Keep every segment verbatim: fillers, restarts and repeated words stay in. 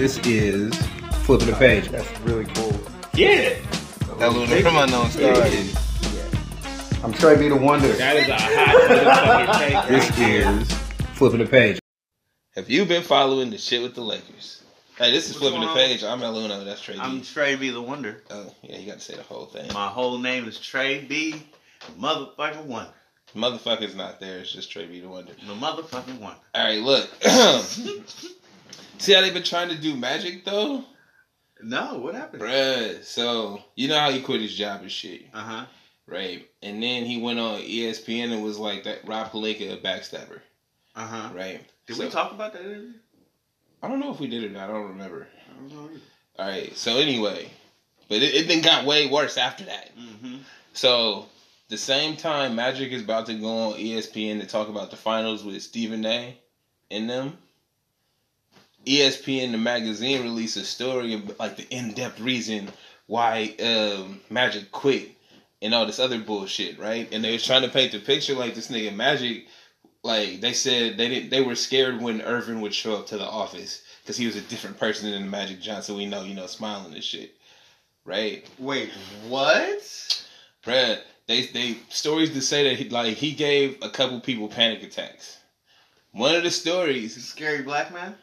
This is Flipping the Page. That's really cool. Yeah. Eluno from Unknown Stars. I'm Trey B. The Wonder. That is a hot motherfucking take. This is Flipping the Page. Have you been following the shit with the Lakers? Hey, this is What's Flipping the Page. I'm Eluno. That's Trey B. I'm Trey B. The Wonder. Oh, yeah, you got to say the whole thing. My whole name is Trey B. Motherfucking Wonder. Motherfucker's not there. It's just Trey B. The Wonder. The motherfucking Wonder. All right, look. See how they've been trying to do Magic, though? No, what happened? Bruh, so, you know how he quit his job and shit. Uh-huh. Right? And then he went on E S P N and was like, that Rob Pelinka, a backstabber. Uh-huh. Right? Did so, we talk about that interview? I don't know if we did or not. I don't remember. I don't know either. All right, so anyway. But it, it then got way worse after that. Mm-hmm. So, the same time Magic is about to go on E S P N to talk about the finals with Stephen A in them, E S P N, the magazine, released a story of like the in-depth reason why um, Magic quit and all this other bullshit, right? And they was trying to paint the picture like this nigga Magic, like they said they didn't, they were scared when Irvin would show up to the office because he was a different person than Magic Johnson we know, you know, smiling and shit, right? Wait, what? Bruh, they they stories to say that he, like he gave a couple people panic attacks. One of the stories, scary black man.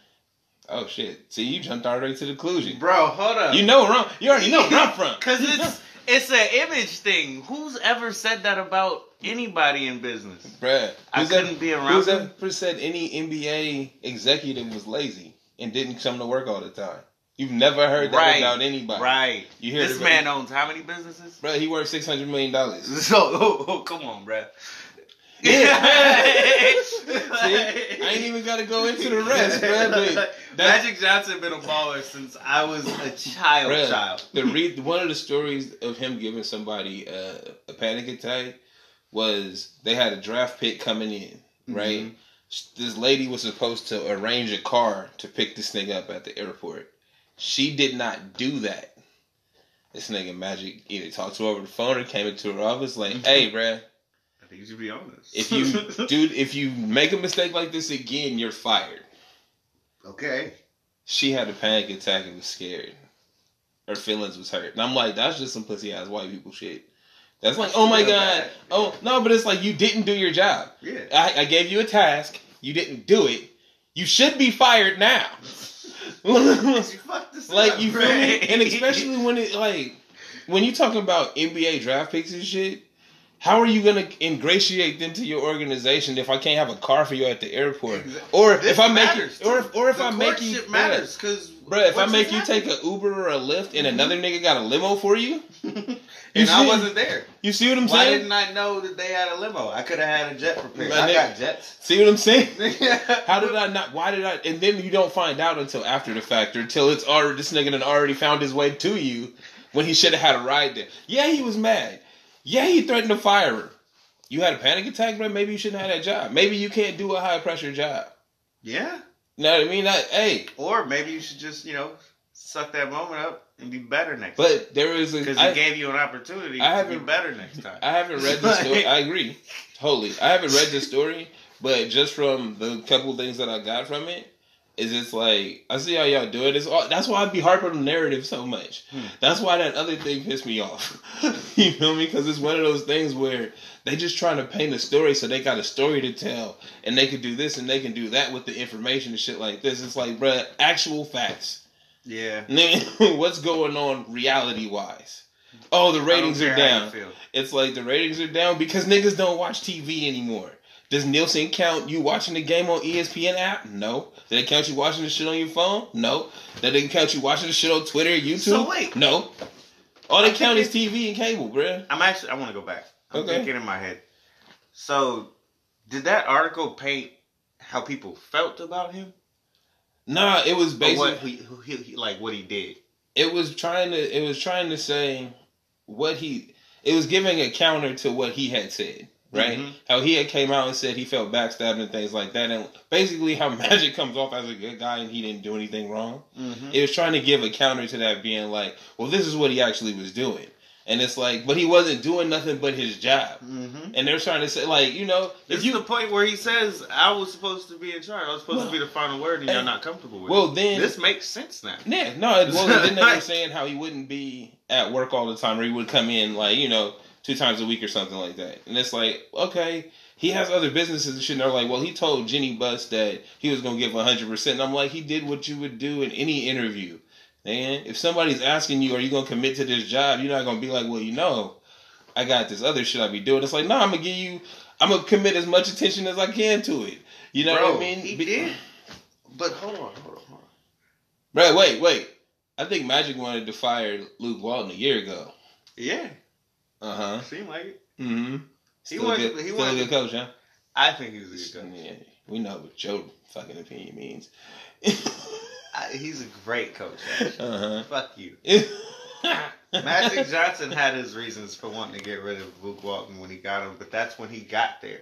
Oh, shit. See, you jumped already to the conclusion. Bro, hold up. You know where I'm... You already know where I'm from. Because it's it's an image thing. Who's ever said that about anybody in business? Bruh. I couldn't ever, be around Who's them? ever said any N B A executive was lazy and didn't come to work all the time? You've never heard that right. about anybody. Right. You hear This man owns how many businesses? Bruh, he worth six hundred million dollars. So, oh, oh, come on, bruh. Yeah. See, I ain't even gotta go into the rest, bruh. Magic Johnson been a baller since I was a child. Bruh, child. The re- one of the stories of him giving somebody uh, a panic attack was they had a draft pick coming in, right? Mm-hmm. This lady was supposed to arrange a car to pick this nigga up at the airport. She did not do that. This nigga Magic either talked to her over the phone or came into her office like, mm-hmm. "Hey, bruh. You should be honest. If you dude, if you make a mistake like this again, you're fired." Okay. She had a panic attack and was scared. Her feelings was hurt. And I'm like, that's just some pussy ass white people shit. That's like, oh my god. Bad. Oh no, but it's like you didn't do your job. Yeah. I, I gave you a task, you didn't do it. You should be fired now. fuck this like up, you feel me? And especially when it like when you talking about N B A draft picks and shit. How are you going to ingratiate them to your organization if I can't have a car for you at the airport? Or if this I make matters, you, or if, or if I make you matters because bro, if I make you happen? take an Uber or a Lyft and mm-hmm. another nigga got a limo for you, you and see, I wasn't there. You see what I'm Why saying? Why didn't I know that they had a limo? I could have had a jet prepared. My I nigga, got jets. See what I'm saying? How did I not? Why did I? And then you don't find out until after the fact, or until it's already this nigga done already found his way to you when he should have had a ride there. Yeah, he was mad. Yeah, he threatened to fire her. You had a panic attack, bro. Maybe you shouldn't have that job. Maybe you can't do a high pressure job. Yeah. You know what I mean? Like, hey. Or maybe you should just, you know, suck that moment up and be better next but time. But there is a. Because he gave you an opportunity I to be better next time. I haven't read the story. I agree. Totally. I haven't read the story, but just from the couple things that I got from it. Is it's like, I see how y'all do it. It's all, that's why I be harping on the narrative so much. Hmm. That's why that other thing pissed me off. You feel me? Because it's one of those things where they just trying to paint a story so they got a story to tell. And they can do this and they can do that with the information and shit like this. It's like, bruh, actual facts. Yeah. What's going on reality-wise? Oh, the ratings are down. It's like the ratings are down because niggas don't watch T V anymore. Does Nielsen count you watching the game on E S P N app? No. Did it count you watching the shit on your phone? No. Did it count you watching the shit on Twitter, YouTube? So wait. No. All they count is T V and cable, bruh. I'm actually, I want to go back. I'm okay. thinking in my head. So, did that article paint how people felt about him? Nah, it was basically what he, he, like what he did. It was trying to. It was trying to say what he. It was giving a counter to what he had said. Right? Mm-hmm. How he had came out and said he felt backstabbed and things like that. And basically how Magic comes off as a good guy and he didn't do anything wrong. Mm-hmm. It was trying to give a counter to that being like, well, this is what he actually was doing. And it's like, but he wasn't doing nothing but his job. Mm-hmm. And they're trying to say, like, you know. This you, is the point where he says, I was supposed to be in charge. I was supposed well, to be the final word, and, and y'all not comfortable with well, it. Then, this makes sense now. Yeah, no. It, well, then they were saying how he wouldn't be at work all the time, or he would come in, like, you know, two times a week or something like that. And it's like, okay, he has other businesses and shit. And they're like, well, he told Jenny Buss that he was going to give one hundred percent. And I'm like, he did what you would do in any interview. And if somebody's asking you, are you going to commit to this job? You're not going to be like, well, you know, I got this other shit I be doing. It's like, no, nah, I'm going to give you, I'm going to commit as much attention as I can to it. You know Bro, what I mean? He did. But hold on, hold on, hold on. Bro, wait, wait. I think Magic wanted to fire Luke Walton a year ago. Yeah. Uh-huh. Seemed like it. Mm-hmm. He was a good coach, huh? I think he was a good coach. Yeah. We know what Joe fucking opinion means. I, he's a great coach, actually. Uh-huh. Fuck you. Magic Johnson had his reasons for wanting to get rid of Luke Walton when he got him, but that's when he got there.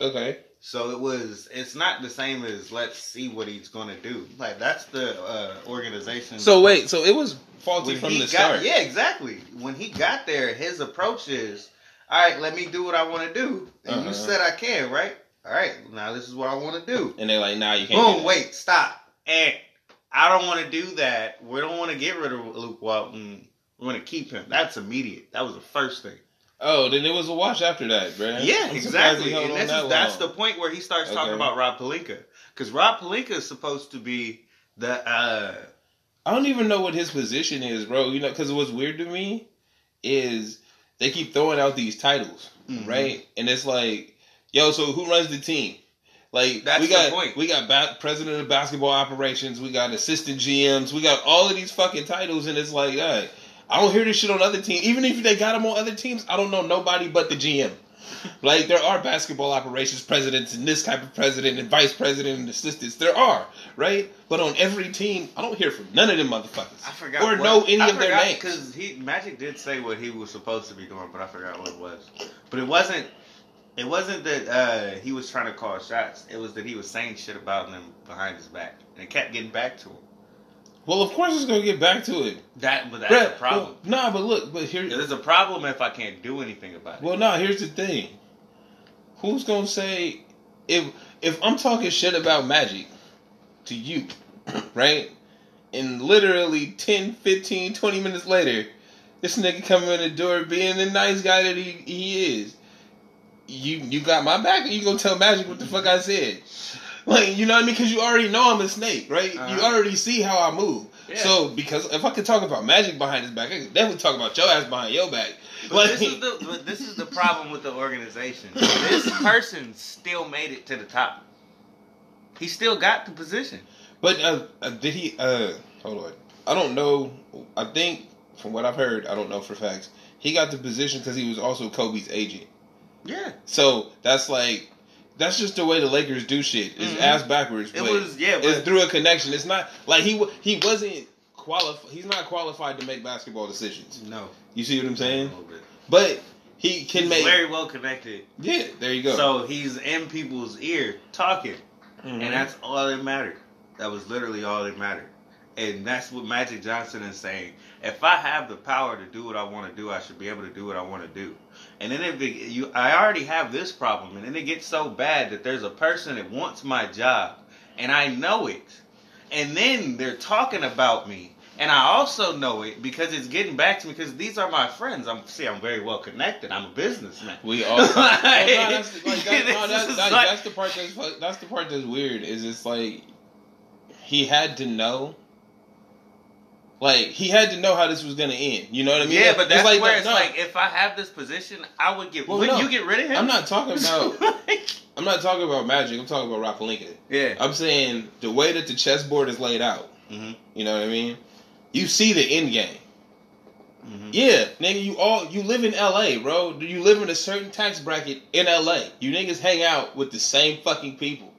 Okay. So it was, it's not the same as let's see what he's going to do. Like, that's the uh, organization. So wait, so it was faulty from the got, start. Yeah, exactly. When he got there, his approach is, all right, let me do what I want to do. And uh-huh. you said I can, right? All right, now this is what I want to do. And they're like, nah, you can't Boom, do that. wait, stop. And I don't want to do that. We don't want to get rid of Luke Walton. We want to keep him. That's immediate. That was the first thing. Oh, then it was a wash after that, bro. Yeah, I'm exactly. And that's, that that's the point where he starts okay. talking about Rob Pelinka. Because Rob Pelinka is supposed to be the... Uh, I don't even know what his position is, bro. You know, because what's weird to me is they keep throwing out these titles, mm-hmm. right? And it's like, yo, so who runs the team? Like, That's we got, the point. We got ba- president of basketball operations. We got assistant G Ms. We got all of these fucking titles. And it's like, all right, I don't hear this shit on other teams. Even if they got them on other teams, I don't know nobody but the G M. Like, there are basketball operations presidents and this type of president and vice president and assistants. There are, right? But on every team, I don't hear from none of them motherfuckers. I forgot. Or what, know any I of forgot, their names. Because he Magic did say what he was supposed to be doing, but I forgot what it was. But it wasn't. It wasn't that uh, he was trying to call shots. It was that he was saying shit about them behind his back. And it kept getting back to him. Well, of course it's going to get back to it. That, but that's Brett, a problem. Well, nah, but look. but here, There's a problem if I can't do anything about it. Well, nah, here's the thing. Who's going to say... If, if I'm talking shit about Magic to you, right? And literally ten, fifteen, twenty minutes later, this nigga coming in the door being the nice guy that he, he is. You you got my back, and you gonna tell Magic what the fuck I said? Like, you know what I mean? Because you already know I'm a snake, right? Uh-huh. You already see how I move. Yeah. So because if I could talk about Magic behind his back, I could definitely talk about your ass behind your back. But like, this is the but this is the problem with the organization. This person still made it to the top. He still got the position. But uh, uh, did he? Uh, hold on. I don't know. I think from what I've heard, I don't know for facts. He got the position because he was also Kobe's agent. Yeah. So that's like, that's just the way the Lakers do shit. It's mm-hmm. ass backwards. But it was yeah. But it's through a connection. It's not like he he wasn't qualified. He's not qualified to make basketball decisions. No. You see what I'm saying? But he can he's make very well connected. Yeah. There you go. So he's in people's ear talking, mm-hmm. and that's all that mattered. That was literally all that mattered. And that's what Magic Johnson is saying. If I have the power to do what I want to do, I should be able to do what I want to do. And then if it, you, I already have this problem, and then it gets so bad that there's a person that wants my job, and I know it. And then they're talking about me, and I also know it because it's getting back to me because these are my friends. I'm see, I'm very well connected. I'm a businessman. We all. like, well, no, that's, like, that's, no, that's, that, like, that's the part that's that's the part that's weird. Is it's like he had to know. Like, he had to know how this was going to end. You know what I mean? Yeah, but that's it's like, where no, it's no. like, if I have this position, I would get... Well, would no. you get rid of him? I'm not talking about... like, I'm not talking about Magic. I'm talking about Rob Pelinka. Yeah. I'm saying the way that the chessboard is laid out, mm-hmm. you know what I mean? You see the end game. Mm-hmm. Yeah, nigga, you all... You live in L A, bro. You live in a certain tax bracket in L A. You niggas hang out with the same fucking people.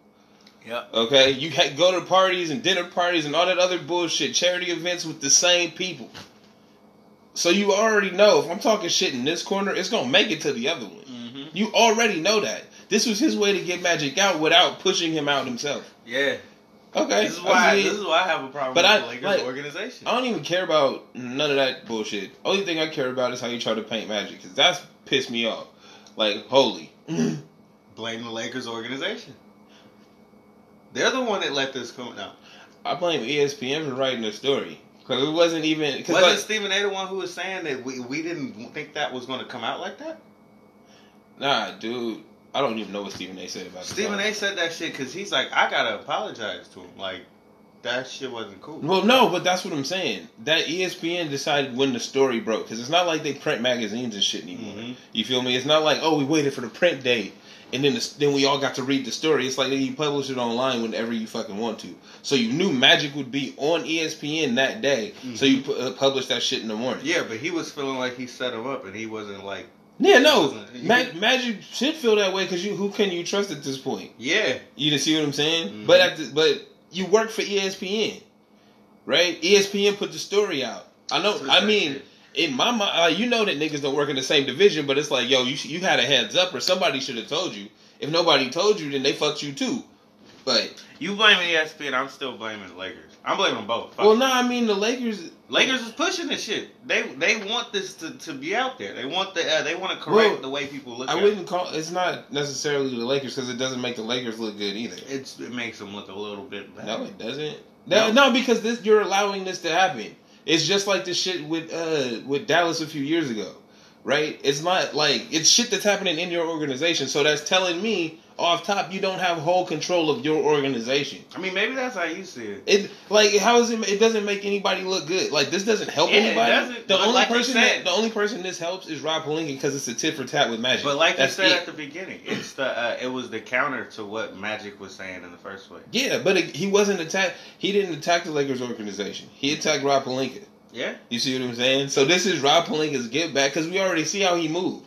Yep. Okay, you go to parties and dinner parties and all that other bullshit, charity events with the same people. So you already know if I'm talking shit in this corner, it's gonna make it to the other one. Mm-hmm. You already know that. This was his way to get Magic out without pushing him out himself. Yeah. Okay. This is why I mean, I, this is why I have a problem with I, the Lakers like, organization. I don't even care about none of that bullshit. Only thing I care about is how you try to paint Magic, because that's pissed me off. Like, holy. Blame the Lakers organization. They're the one that let this come down. I blame E S P N for writing the story. Because it wasn't even... Wasn't like, Stephen A the one who was saying that we, we didn't think that was going to come out like that? Nah, dude. I don't even know what Stephen A said about it. Stephen A said that shit because he's like, I gotta apologize to him. Like, that shit wasn't cool. Well, no, but that's what I'm saying. That E S P N decided when the story broke. Because it's not like they print magazines and shit anymore. Mm-hmm. You feel me? It's not like, oh, we waited for the print date. And then the, then we all got to read the story. It's like you publish it online whenever you fucking want to. So you knew Magic would be on E S P N that day. Mm-hmm. So you pu- uh, published that shit in the morning. Yeah, but he was feeling like he set him up and he wasn't like... Yeah, no, Mag- Magic should feel that way because you, who can you trust at this point? Yeah, you just see what I'm saying. Mm-hmm. But at the, but you work for E S P N, right? E S P N put the story out. I know. I mean, shit. In my mind, uh, you know that niggas don't work in the same division, but it's like, yo, you you had a heads up, or somebody should have told you. If nobody told you, then they fucked you too. But you blame E S P N. I'm still blaming the Lakers. I'm blaming both. Fuck well, no, nah, I mean the Lakers. Lakers is pushing this shit. They they want this to, to be out there. They want the uh, they want to correct well, the way people look. I at wouldn't it. call it's not necessarily the Lakers because it doesn't make the Lakers look good either. It's it makes them look a little bit bad. No, it doesn't. That, no. no, because this you're allowing this to happen. It's just like the shit with uh with Dallas a few years ago, right? It's not like it's shit that's happening in your organization. So that's telling me. Off top, you don't have whole control of your organization. I mean, maybe that's how you see it. It like how is it? It doesn't make anybody look good. Like this doesn't help yeah, anybody. It doesn't, the only like person said, that, the only person this helps is Rob Pelinka because it's a tit for tat with Magic. But like that's you said it. At the beginning, it's the uh, it was the counter to what Magic was saying in the first place. Yeah, but it, he wasn't attack. He didn't attack the Lakers organization. He attacked Rob Pelinka. Yeah, you see what I'm saying? So this is Rob Pelinka's get back because we already see how he moved.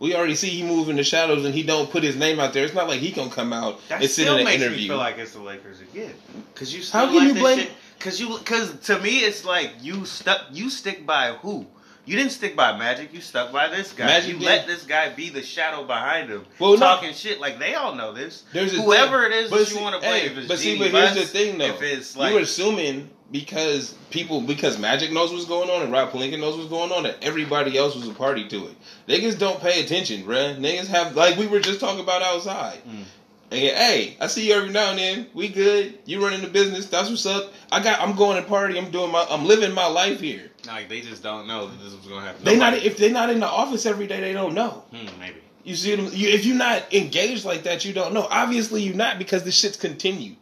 We already see he move in the shadows and he don't put his name out there. It's not like he gonna come out that and sit in an interview. That still makes me feel like it's the Lakers again. Cause you still How can like you blame? Shit. Cause you, cause to me it's like you stuck. You stick by who? You didn't stick by Magic. You stuck by this guy. Magic you did. Let this guy be the shadow behind him, well, talking no. shit like they all know this. Whoever thing. it is but that see, you want to play. Hey, if it's but Genie see, but Bus, here's the thing though. If it's like, you're assuming. Because people, because Magic knows what's going on and Rob Pelinka knows what's going on and everybody else was a party to it. Niggas don't pay attention, bruh. Niggas have, like we were just talking about outside. Mm. And hey, I see you every now and then. We good. You running the business. That's what's up. I got, I'm going to party. I'm doing my, I'm living my life here. Like they just don't know that this was going to happen. They Nobody. not, if they're not in the office every day, they don't know. Hmm, maybe. You see what I'm, you, if you're not engaged like that, you don't know. Obviously you're not because this shit's continued.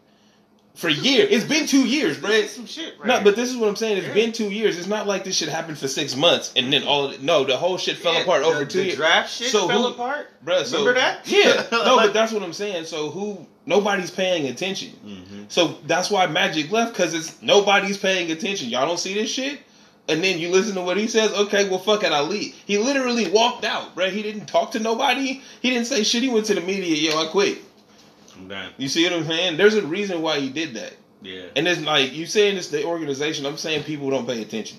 For years. It's been two years, bro. Some shit, right? No, but this is what I'm saying. It's yeah. been two years. It's not like this shit happened for six months and then all of it. No, the whole shit fell yeah, apart the, over two the years. The draft shit so fell who, apart? Bruh, so, remember that? Yeah. No, but that's what I'm saying. So who... Nobody's paying attention. Mm-hmm. So that's why Magic left because it's... Nobody's paying attention. Y'all don't see this shit? And then you listen to what he says. Okay, well, fuck it. I'll leave. He literally walked out, bro. He didn't talk to nobody. He didn't say shit. He went to the media. Yo, I quit. Damn. You see what I'm saying? There's a reason why he did that. Yeah. And it's like, you saying it's the organization, I'm saying people don't pay attention.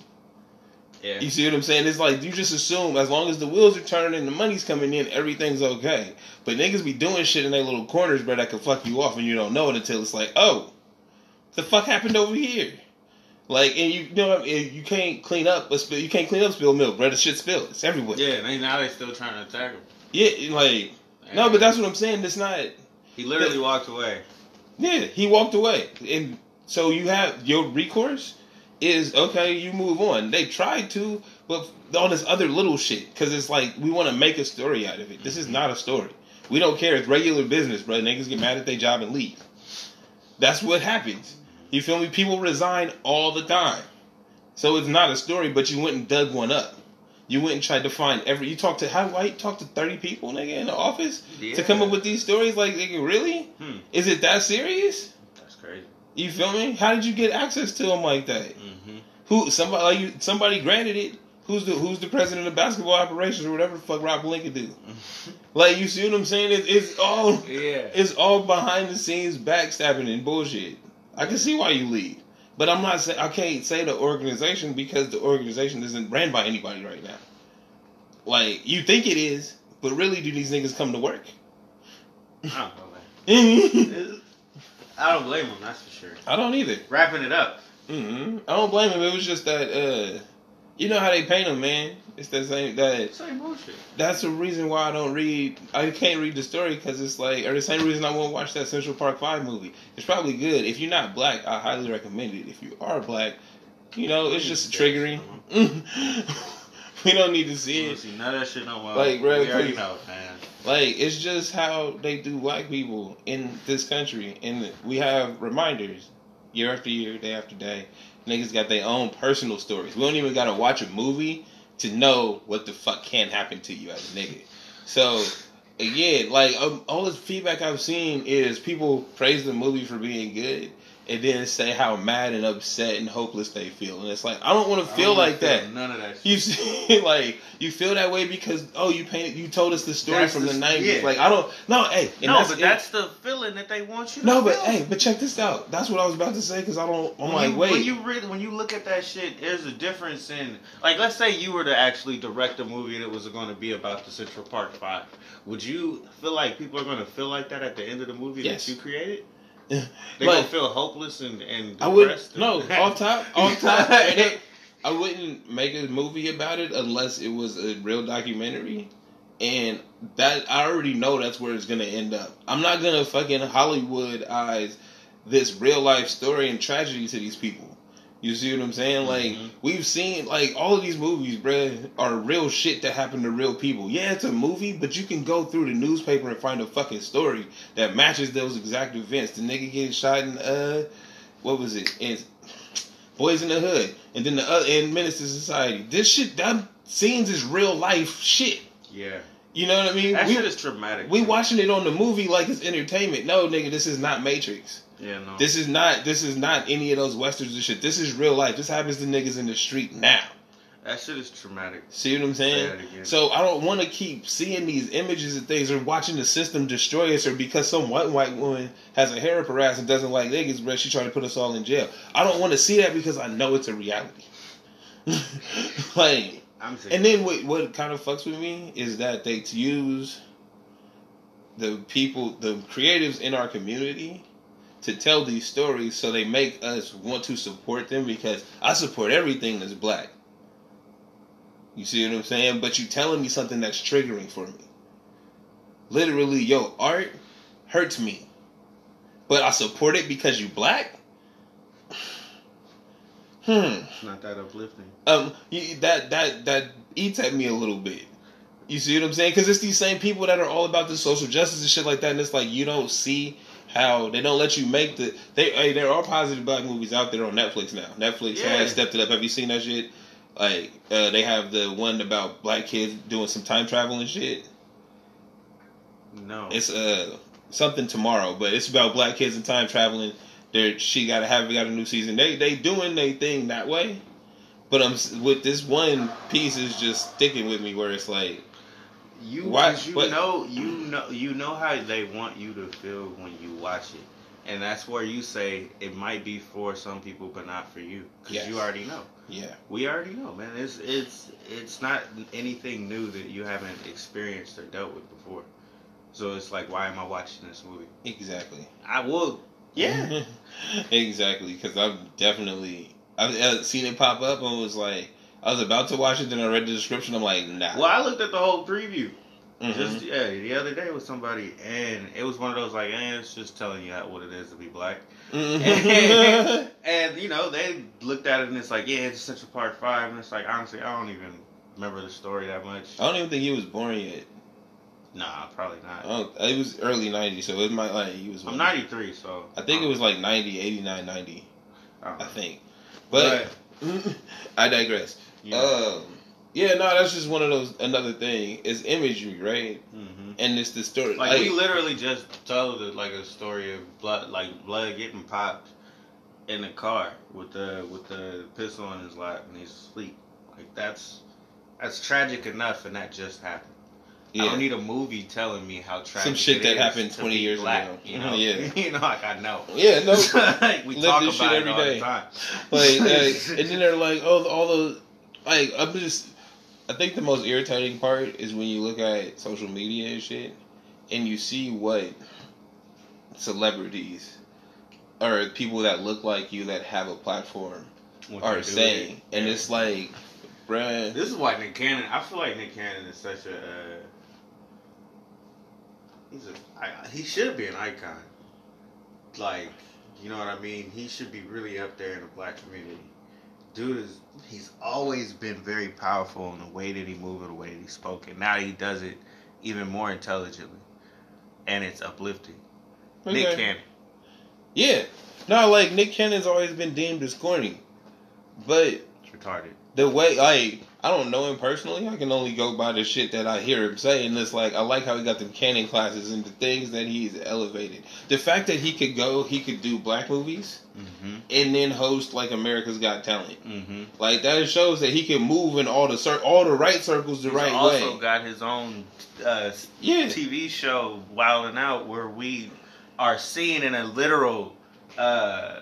Yeah. You see what I'm saying? It's like, you just assume as long as the wheels are turning and the money's coming in, everything's okay. But niggas be doing shit in their little corners, bro, that can fuck you off and you don't know it until it's like, oh, the fuck happened over here? Like, and you, you know what I mean? You can't clean up a spill, you can't clean up spilled milk, bro. The shit spilled. It's everywhere. Yeah, and now they still trying to attack him. Yeah, like, Damn. no, but that's what I'm saying. It's not... He literally but, walked away. Yeah, he walked away. And so you have, your recourse is, okay, you move on. They tried to, but all this other little shit, because it's like, we want to make a story out of it. This is not a story. We don't care. It's regular business, bro. Niggas get mad at their job and leave. That's what happens. You feel me? People resign all the time. So it's not a story, but you went and dug one up. You went and tried to find every... You talked to... How, why you talked to thirty people, nigga, in the office? Yeah. To come up with these stories? Like, nigga, really? Hmm. Is it that serious? That's crazy. You feel me? How did you get access to them like that? Mm-hmm. Who... Somebody like you, somebody granted it. Who's the who's the president of basketball operations or whatever the fuck Rob Pelinka do? Like, you see what I'm saying? It, it's all... Yeah. It's all behind the scenes backstabbing and bullshit. I can see why you leave. But I'm not saying I can't say the organization because the organization isn't ran by anybody right now. Like you think it is, but really, do these niggas come to work? I don't know, man. I don't blame him, that's for sure. I don't either. Wrapping it up. Mm-hmm. I don't blame him. It was just that, uh, you know how they paint him, man. It's the same, that, same bullshit. That's the reason why I don't read, I can't read the story, because it's like, or the same reason I won't watch that Central Park five movie. It's probably good. If you're not black, I highly recommend it. If you are black, you know, it's just triggering. We don't need to see it. See, none of that shit no more. Like, bro, we already know, man. Like, it's just how they do black people in this country. And we have reminders year after year, day after day. Niggas got their own personal stories. We don't even got to watch a movie to know what the fuck can happen to you as a nigga. So, again, like, um, all this feedback I've seen is people praise the movie for being good. And then say how mad and upset and hopeless they feel. And it's like, I don't want to feel like feel that. None of that shit. You see, like, you feel that way because, oh, you painted, you told us the story that's from the, the nineties. Yeah. Like, I don't, no, hey. And no, that's but it. That's the feeling that they want you no, to No, but feel. Hey, but check this out. That's what I was about to say because I don't, I'm when like, you, wait. When you, really, when you look at that shit, there's a difference in, like, let's say you were to actually direct a movie that was going to be about the Central Park five. Would you feel like people are going to feel like that at the end of the movie yes. that you created? They're like, gonna feel hopeless and, and depressed. I would, no, off top, off top. It, I wouldn't make a movie about it unless it was a real documentary, and that I already know that's where it's gonna end up. I'm not gonna fucking Hollywoodize this real life story and tragedy to these people. You see what I'm saying? Like, mm-hmm. we've seen, like, all of these movies, bruh, are real shit that happened to real people. Yeah, it's a movie, but you can go through the newspaper and find a fucking story that matches those exact events. The nigga getting shot in, uh, what was it? In Boys in the Hood. And then the other, in Menace to Society. This shit, that scenes is real life shit. Yeah. You know what I mean? That we, shit is traumatic. We man. watching it on the movie like it's entertainment. No, nigga, this is not Matrix. Yeah, no. This is not this is not any of those westerns and shit. This is real life. This happens to niggas in the street now. That shit is traumatic. See what I'm saying? So I don't want to keep seeing these images and things or watching the system destroy us, or because some white white woman has a hair up her ass and doesn't like niggas, but she trying to put us all in jail. I don't want to see that because I know it's a reality. Like, I'm and then what what kind of fucks with me is that they use the people, the creatives in our community, to tell these stories, so they make us want to support them, because I support everything that's black. You see what I'm saying? But you telling me something that's triggering for me. Literally, yo, art hurts me, but I support it because you black? Hmm. It's not that uplifting. Um, you, that that that eats at me a little bit. You see what I'm saying? Because it's these same people that are all about the social justice and shit like that, and it's like you don't see. How they don't let you make the they hey, there are positive black movies out there on Netflix now. Netflix yeah. has stepped it up. Have you seen that shit? Like uh, they have the one about black kids doing some time travel and shit. No, it's uh something tomorrow, but it's about black kids and time traveling. There, she gotta have got a new season. They they doing they thing that way, but I'm with this one piece is just sticking with me where it's like. You, Why, you know, you know, you know how they want you to feel when you watch it, and that's where you say it might be for some people, but not for you, because yes. you already know. Yeah, we already know, man. It's it's it's not anything new that you haven't experienced or dealt with before. So it's like, why am I watching this movie? Exactly. I will. Yeah. Exactly, because I've definitely I've, I've seen it pop up and was like. I was about to watch it, then I read the description. I'm like, nah. Well, I looked at the whole preview. Mm-hmm. Just yeah, the other day with somebody, and it was one of those like, eh, it's just telling you what it is to be black. Mm-hmm. and, and you know, they looked at it and it's like, yeah, it's Central Park Five, and it's like, honestly, I don't even remember the story that much. I don't even think he was born yet. Nah, probably not. Oh, it was early nineties, so it might like he was. I'm ninety-three, so I think I it was like ninety, eighty-nine, ninety. I, I think, but, but I digress. Yeah. Um, yeah, no, that's just one of those, another thing, is imagery, right? Mm-hmm. And it's the story. Like, like, we literally just told, like, a story of blood, like, blood getting popped in the car with the, with the pistol in his lap and he's asleep. Like, that's, that's tragic enough, and that just happened. Yeah. I don't need a movie telling me how tragic some shit it that is happened twenty years black, ago. You know, yeah. you know, like I know. Yeah, no. Like, we live talk this about shit every it all day. The time. Like, like, and then they're like, oh, all those. Like, I'm just, I think the most irritating part is when you look at social media and shit, and you see what celebrities or people that look like you that have a platform what are saying. It. And yeah. It's like, bruh. This is why Nick Cannon, I feel like Nick Cannon is such a, uh, he's a I, he should be an icon. Like, you know what I mean? He should be really up there in the black community. Dude, is, he's always been very powerful in the way that he moved, the way that he spoke. And now he does it even more intelligently. And it's uplifting. Okay. Nick Cannon. Yeah. No, like, Nick Cannon's always been deemed as corny. But... it's retarded. The way, like, I don't know him personally. I can only go by the shit that I hear him say. And it's like, I like how he got them Cannon classes and the things that he's elevated. The fact that he could go, he could do black movies mm-hmm. and then host, like, America's Got Talent. Mm-hmm. Like, that shows that he can move in all the cir- all the right circles the he's right way. He's also got his own uh, yeah. T V show, Wild and Out, where we are seen in a literal... Uh,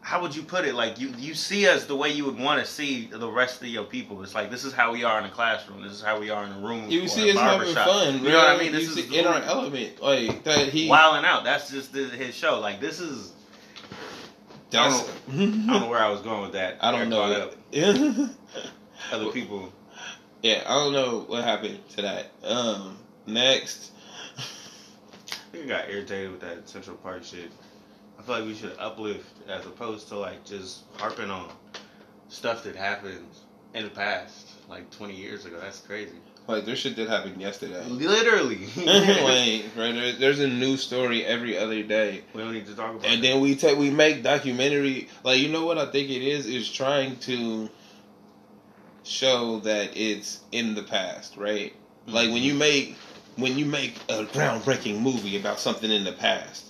how would you put it? Like, you, you see us the way you would want to see the rest of your people. It's like, this is how we are in a classroom. This is how we are in a room. You see us having fun. You know what I mean? This is in our element. Like, that he... Wilding Out. That's just his show. Like, this is... That's... I don't, I don't know where I was going with that. I don't know. Other people. Yeah, I don't know what happened to that. Um, next. I think I got irritated with that Central Park shit. I feel like we should uplift as opposed to, like, just harping on stuff that happened in the past, like, twenty years ago. That's crazy. Like, there's shit that happened yesterday. Literally. Like, right, there's a new story every other day. We don't need to talk about it. And that. Then we take, we make documentary. Like, you know what I think it is? Is trying to show that it's in the past, right? Mm-hmm. Like, when you make, when you make a groundbreaking movie about something in the past,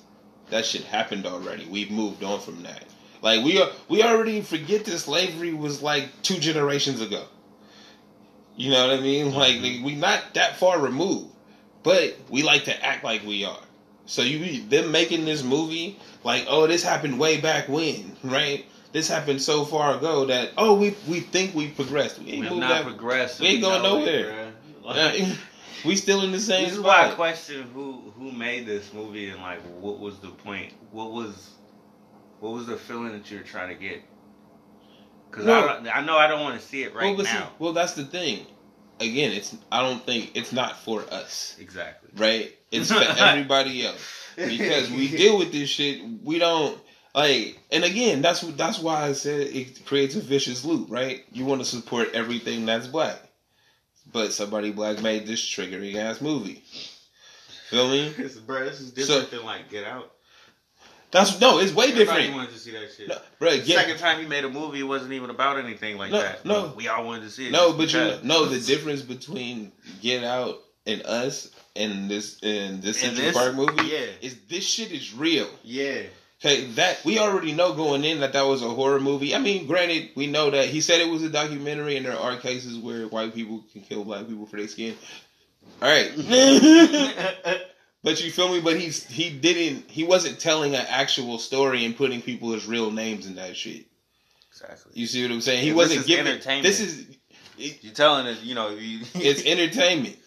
that shit happened already. We've moved on from that. Like, we are, we already forget that slavery was, like, two generations ago. You know what I mean? Like, mm-hmm. we not that far removed. But we like to act like we are. So you them making this movie, like, oh, this happened way back when, right? This happened so far ago that, oh, we we think we've progressed. We ain't not that, progressed. We ain't going nowhere. It, we still in the same this spot. This is why I question who, who made this movie and, like, what was the point? What was what was the feeling that you were trying to get? Because well, I, I know I don't want to see it right well, now. See, well, that's the thing. Again, it's I don't think it's not for us. Exactly. Right? It's for everybody else. Because we deal with this shit. We don't, like, and again, that's that's why I said it creates a vicious loop, right? You want to support everything that's black. But somebody black made this triggering ass movie. Feel me? It's, bro, this is different so, than like Get Out. That's no, it's way everybody different. Wanted to see that shit. No, bro, the yeah. second time he made a movie, it wasn't even about anything like no, that. No, but we all wanted to see it. No, but you know, no, the difference between Get Out and us and this and this and Central this, Park movie, yeah. is this shit is real. Yeah. Okay, that we already know going in that that was a horror movie. I mean, granted, we know that he said it was a documentary, and there are cases where white people can kill black people for their skin. All right, but you feel me? But he's he didn't he wasn't telling an actual story and putting people as real names in that shit. Exactly. You see what I'm saying? He this wasn't is giving entertainment. This is it, you're telling us, you know, you, it's entertainment.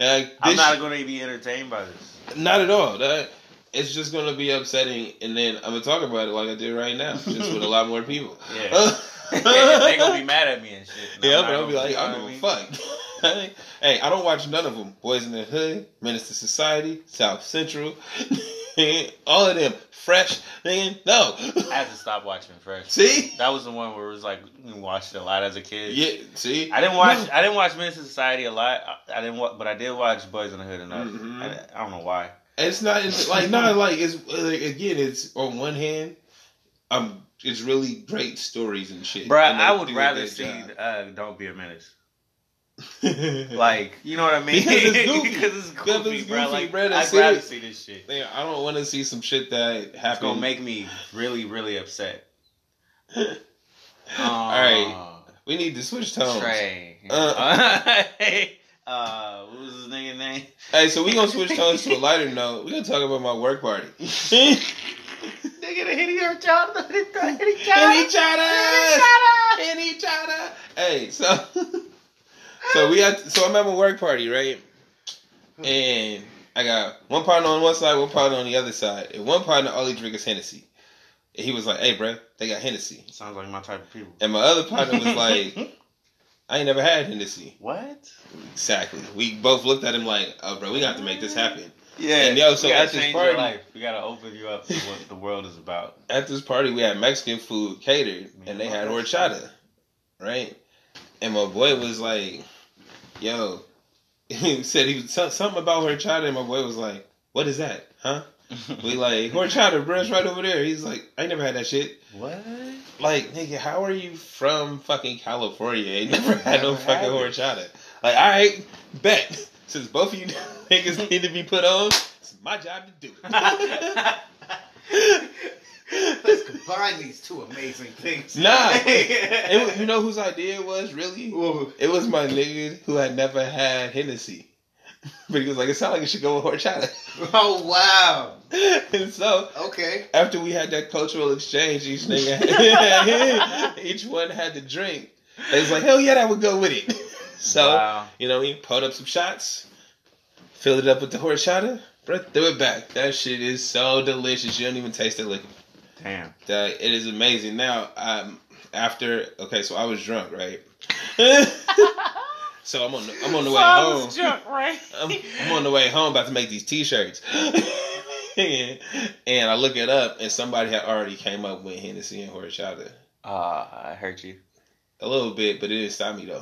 Uh, I'm not going to be entertained by this. Not at all. That, it's just going to be upsetting, and then I'm going to talk about it like I did right now, just with a lot more people. Yeah. They're going to be mad at me and shit. No, yeah, but I'll be like, I'm going to fuck. Hey, I don't watch none of them. Boys in the Hood, Menace to Society, South Central, all of them. Fresh, man, no. I had to stop watching Fresh. See? That was the one where it was like, you watched it a lot as a kid. Yeah, see? I didn't watch no. I didn't watch Menace to Society a lot, I, I didn't, wa- but I did watch Boys in the Hood enough. Mm-hmm. I, I don't know why. It's not it's like not like it's like, again. It's on one hand, um, it's really great stories and shit. Bro, I would rather see uh, Don't Be a Menace. Like, you know what I mean? Because it's goofy, because it's goofy, because it's goofy, bro. Like, bro, I'd rather see this shit. Like, I don't want to see some shit that happens. It's gonna make me really, really upset. uh, All right, we need to switch tones. Trey. Uh, Uh, what was his nigga name? Hey, so we gonna switch tones to a lighter note. We gonna talk about my work party. Nigga, the hitty or chata, hitty chata, hitty chata. Hey, so so we had so I'm at my work party, right? And I got one partner on one side, one partner on the other side. And one partner only drinks Hennessy. And he was like, hey, bro, they got Hennessy. Sounds like my type of people. And my other partner was like, I ain't never had Hennessy. What? Exactly. We both looked at him like, oh, bro, we got to make this happen. Yeah. And yo, so at this party, life. we got to open you up to what the world is about. At this party, we had Mexican food catered, Man, and they had horchata, right? And my boy was like, yo, he said he was something about horchata, and my boy was like, what is that? Huh? We like, horchata, bro, it's right over there. He's like, I ain't never had that shit. What? Like, nigga, how are you from fucking California? I ain't never had no fucking horchata. Like, all right, bet. Since both of you niggas need to be put on, it's my job to do it. Let's combine these two amazing things. Nah. It, you know whose idea it was, really? Ooh. It was my nigga who had never had Hennessy. But he was like, it sounded like it should go with horchata. Oh, wow. And so, okay. After we had that cultural exchange, each nigga, had, each one had to drink. They was like, hell yeah, that would go with it. So, wow. you know, we pulled up some shots, filled it up with the horchata, threw it back. That shit is so delicious. You don't even taste the liquor. Damn. That, it is amazing. Now, um, after, okay, so I was drunk, right? So I'm on the, I'm on the way so I home. Was drunk, right? I'm, I'm on the way home about to make these T-shirts, and, and I look it up, and somebody had already came up with Hennessy and horchata. Ah, uh, I heard you a little bit, but it didn't stop me though.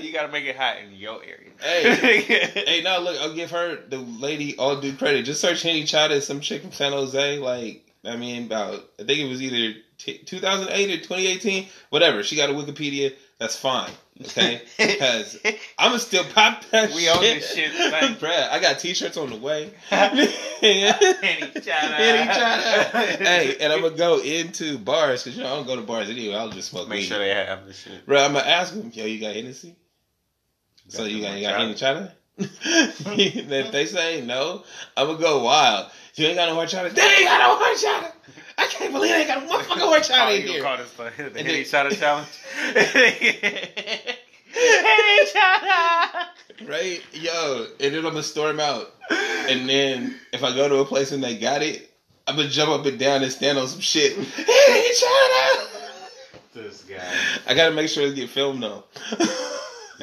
You gotta make it hot in your area. Hey, hey, no, look, I'll give her the lady all due credit. Just search Henny Chata, some chick from San Jose. Like, I mean, about I think it was either t- two thousand eight or twenty eighteen, whatever. She got a Wikipedia. That's fine, okay? Because I'ma still pop that we shit. We own this shit, like. Bruh, I got T-shirts on the way. Any China. Any China. Hey, and I'ma go into bars, because you know I don't go to bars anyway. I'll just smoke Make weed. Sure they have this shit. Bruh, I'ma ask them, yo, you got Hennessy? You so got you got, you got Any China? If they say no, I'ma go wild. You ain't got no horchata? They ain't got no horchata! I can't believe I ain't got a motherfucking horchata oh, in here. Call this the, the Henny Chata Challenge? Henny Chata! Right? Yo, and then I'm gonna storm out. And then if I go to a place and they got it, I'm gonna jump up and down and stand on some shit. Henny Chata! This guy. I gotta make sure it get filmed though.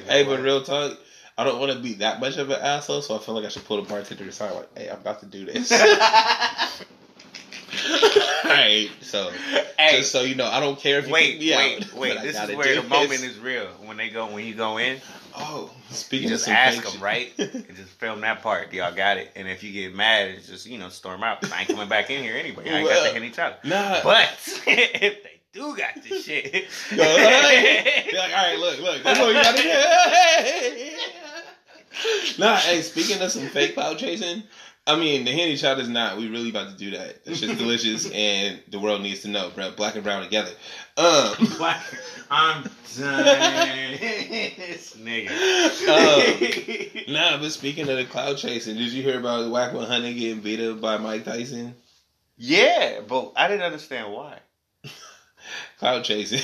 Hey, but real talk. I don't want to be that much of an asshole, so I feel like I should pull the bartender aside, like, hey, I'm about to do this. Alright, so, hey, just so you know, I don't care if you wait, me wait, out. Wait, wait, this is where the this. moment is real, when they go, when you go in. Oh, speaking you just of ask them, right? And just film that part, y'all got it. And if you get mad, it's just, you know, storm out. I ain't coming back in here anyway. I ain't well, got the Henny Chata. Nah. But, if they do got this shit. Yo, like, you're like, alright, look, look, that's what you got in here. Hey. Nah, hey, speaking of some fake cloud chasing, I mean, the Henny Chata is not. We really about to do that. It's just delicious, and the world needs to know, bro. Black and brown together. Um, Black, I'm done. This nigga. Um, nah, but speaking of the cloud chasing, did you hear about Whack one hundred getting beat up by Mike Tyson? Yeah, but I didn't understand why. Cloud chasing.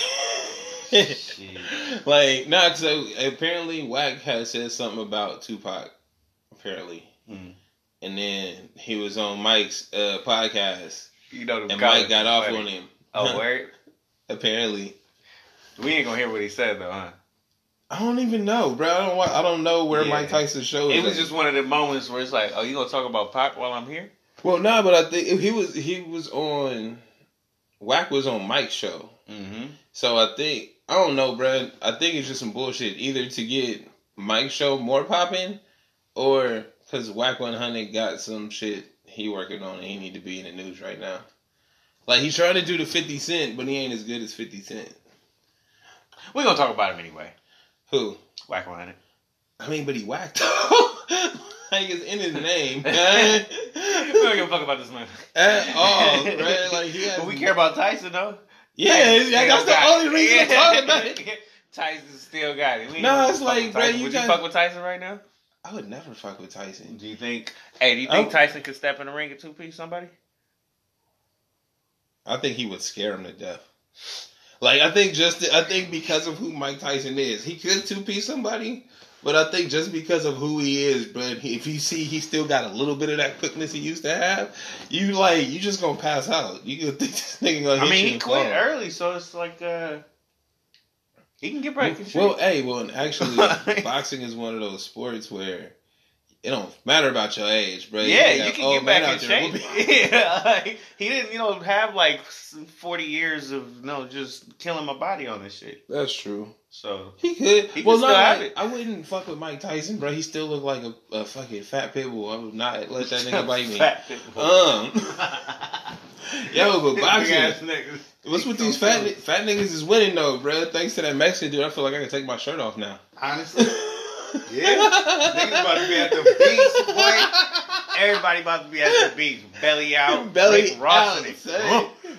Like, nah, so apparently Wack had said something about Tupac, apparently. Mm. And then he was on Mike's uh, podcast, you know, and Mike got off funny. on him. Oh, word? Apparently. We ain't gonna hear what he said, though, huh? I don't even know, bro. I don't, I don't know where yeah. Mike Tyson's show is. It was at. Just one of the moments where it's like, oh, you gonna talk about Pac while I'm here? Well, nah, but I think he was, he was on, Wack was on Mike's show. Mm-hmm. So I think... I don't know, bro. I think it's just some bullshit. Either to get Mike's show more popping, or because Wack one hundred got some shit he working on and he need to be in the news right now. Like, he's trying to do the fifty Cent, but he ain't as good as fifty Cent. We're going to talk about him anyway. Who? Wack one hundred. I mean, but he whacked. Like, it's in his name. Man. We don't give a fuck about this man. At all, bro. Like, he has... But we care about Tyson, though. Yeah, yeah, that's the only reason I'm talking about it. Tyson still got it. No, it's like, bro, you would you fuck with Tyson right now? I would never fuck with Tyson. Do you think? Hey, do you think Tyson could step in the ring and two piece somebody? I think he would scare him to death. Like, I think just, I think because of who Mike Tyson is, he could two piece somebody, But I think just because of who he is, but if you see he still got a little bit of that quickness he used to have, you like you just gonna pass out. You gonna think this nigga gonna hit I mean, you he quit fall. Early, so it's like uh, he can get back. Well, well, hey, well, and actually, boxing is one of those sports where it don't matter about your age, bro. Yeah, you, got, you can oh, get back in shape. Yeah, like, he didn't, you know, have like forty years of no, just killing my body on this shit. That's true. So he could. He well, could no, still have I, it. I wouldn't fuck with Mike Tyson, bro. He still looked like a, a fucking fat pit bull. I would not let that nigga bite me. Fat pit bull. Um, yo, but boxing. What's with these fat fat niggas is winning though, bro? Thanks to that Mexican dude, I feel like I can take my shirt off now. Honestly. Yeah, niggas about to be at the beach, boy. Everybody about to be at the beach, belly out, belly like Ross out.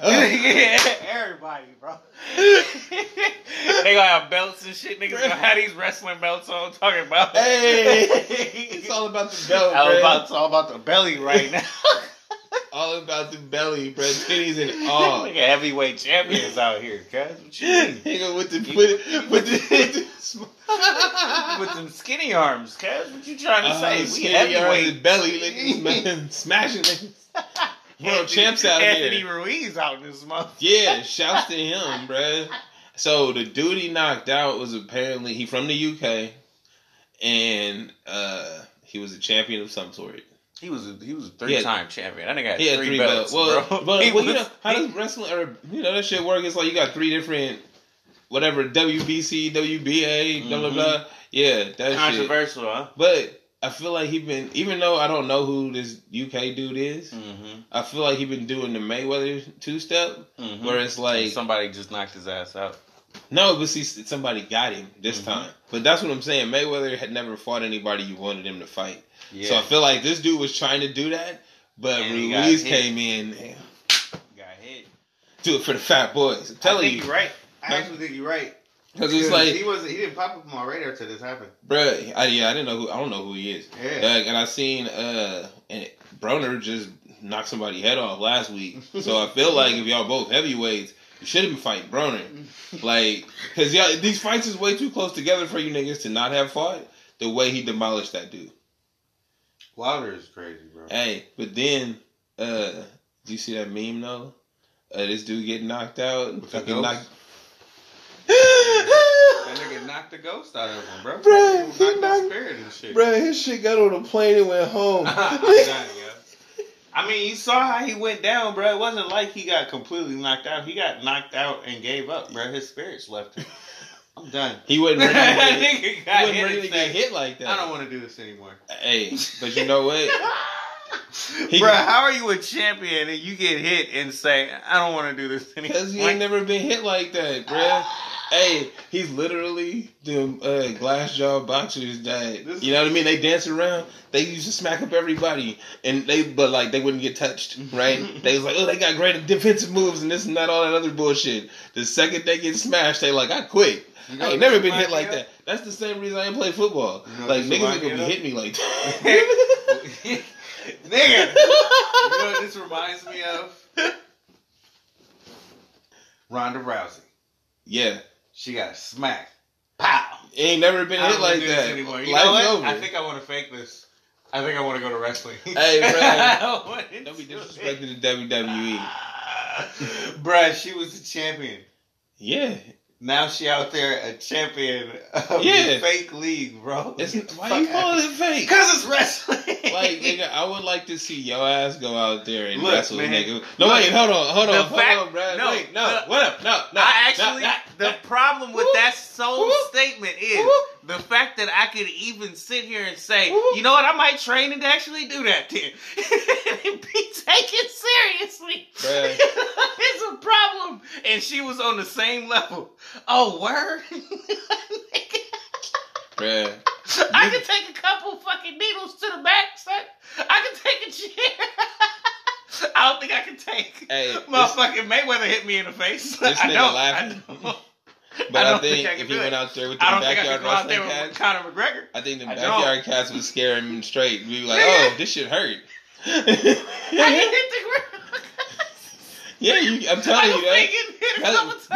Huh? Yeah, everybody, bro. They gonna have belts and shit. Niggas gonna have these wrestling belts on. Talking about, hey, it's all about the belly. All about, it's all about the belly right now. All about the belly, bro. Titties and all. Like a heavyweight champions out here, cuz. What you mean? Nigga with the with, with the with them skinny arms, cuz. What you trying to uh, say? Skinny we heavyweight arms, belly, niggas smashing niggas. World champs out Anthony here. Anthony Ruiz out in this month. Yeah, shouts to him, bro. So the dude he knocked out was apparently he from the U K, and uh, he was a champion of some sort. He was a, he was a three-time yeah. champion. I think I had, he had three, three belts, belts. Well, but, well was, you know, how does wrestling, or, you know, that shit work? It's like you got three different, whatever, W B C, W B A, mm-hmm. blah, blah, blah. Yeah, that Controversial, shit. Controversial, huh? But I feel like he been, even though I don't know who this U K dude is, mm-hmm. I feel like he been doing the Mayweather two-step, mm-hmm. where it's like... And somebody just knocked his ass out. No, but see, somebody got him this mm-hmm. time. But that's what I'm saying. Mayweather had never fought anybody you wanted him to fight. Yeah. So I feel like this dude was trying to do that, but and Ruiz came in and got hit. Do it for the fat boys. I'm telling I think you. You're right. I no. actually think you're right. Because it's like he was he didn't pop up on my radar until this happened. Bruh, I, yeah, I didn't know who I don't know who he is. Yeah. Like, and I seen uh and Broner just knocked somebody's head off last week. So I feel like if y'all both heavyweights, you should have been fighting Broner. Like, because y'all these fights is way too close together for you niggas to not have fought the way he demolished that dude. Wilder is crazy, bro. Hey, but then, uh, do you see that meme, though? Uh, this dude getting knocked out. Fucking knocked. That nigga knocked the ghost out of him, bro. Bro, he knocked the spirit and shit. Bro, his shit got on a plane and went home. I mean, you saw how he went down, bro. It wasn't like he got completely knocked out. He got knocked out and gave up, bro. His spirits left him. I'm done. He wasn't ready to get, got he wasn't ready to get hit like that. I don't want to do this anymore. Hey, but you know what? He, bro, how are you a champion and you get hit and say, I don't want to do this anymore? Because he ain't never been hit like that, bro. Hey, he's literally them uh, glass jaw boxers that, you know what I mean? They dance around. They used to smack up everybody, and they but like they wouldn't get touched, right? They was like, oh, they got great defensive moves and this and that, all that other bullshit. The second they get smashed, they like, I quit. You know, I ain't never been hit like up? that. That's the same reason I ain't play football. You know, like, niggas ain't gonna be hitting me like that. Nigga! You know what this reminds me of? Ronda Rousey. Yeah. She got smacked. Pow! It ain't never been I hit like that. Anymore. You Life's know what? Over. I think I want to fake this. I think I want to go to wrestling. Hey, bro. Don't, don't be disrespecting the W W E. Bruh, she was the champion. Yeah. Now she out there a champion of yeah. the fake league, bro. It's, why you calling it fake? Because it's wrestling. Like, nigga, I would like to see your ass go out there and Look, wrestle, man. nigga. No, Look, wait, hold on, hold on, hold fact, on, bro. No, wait, no, the, what up, no, no. I actually, no, no, the no. problem with whoop, that sole whoop, statement is whoop. the fact that I could even sit here and say, whoop. you know what, I might train and actually do that then. And be taken seriously. It's a problem. And she was on the same level. Oh, word? Bruh. I can take a couple fucking needles to the back, son. I can take a chair. I don't think I can take. Hey, motherfucking Mayweather hit me in the face. This I nigga don't, laughing. I don't. But I, I think I if he went out there with the backyard wrestling cats, with Conor McGregor. I think the backyard cats would scare him straight. We'd be like, oh, this shit hurt. I can hit the ground. Yeah, you, I'm telling you that.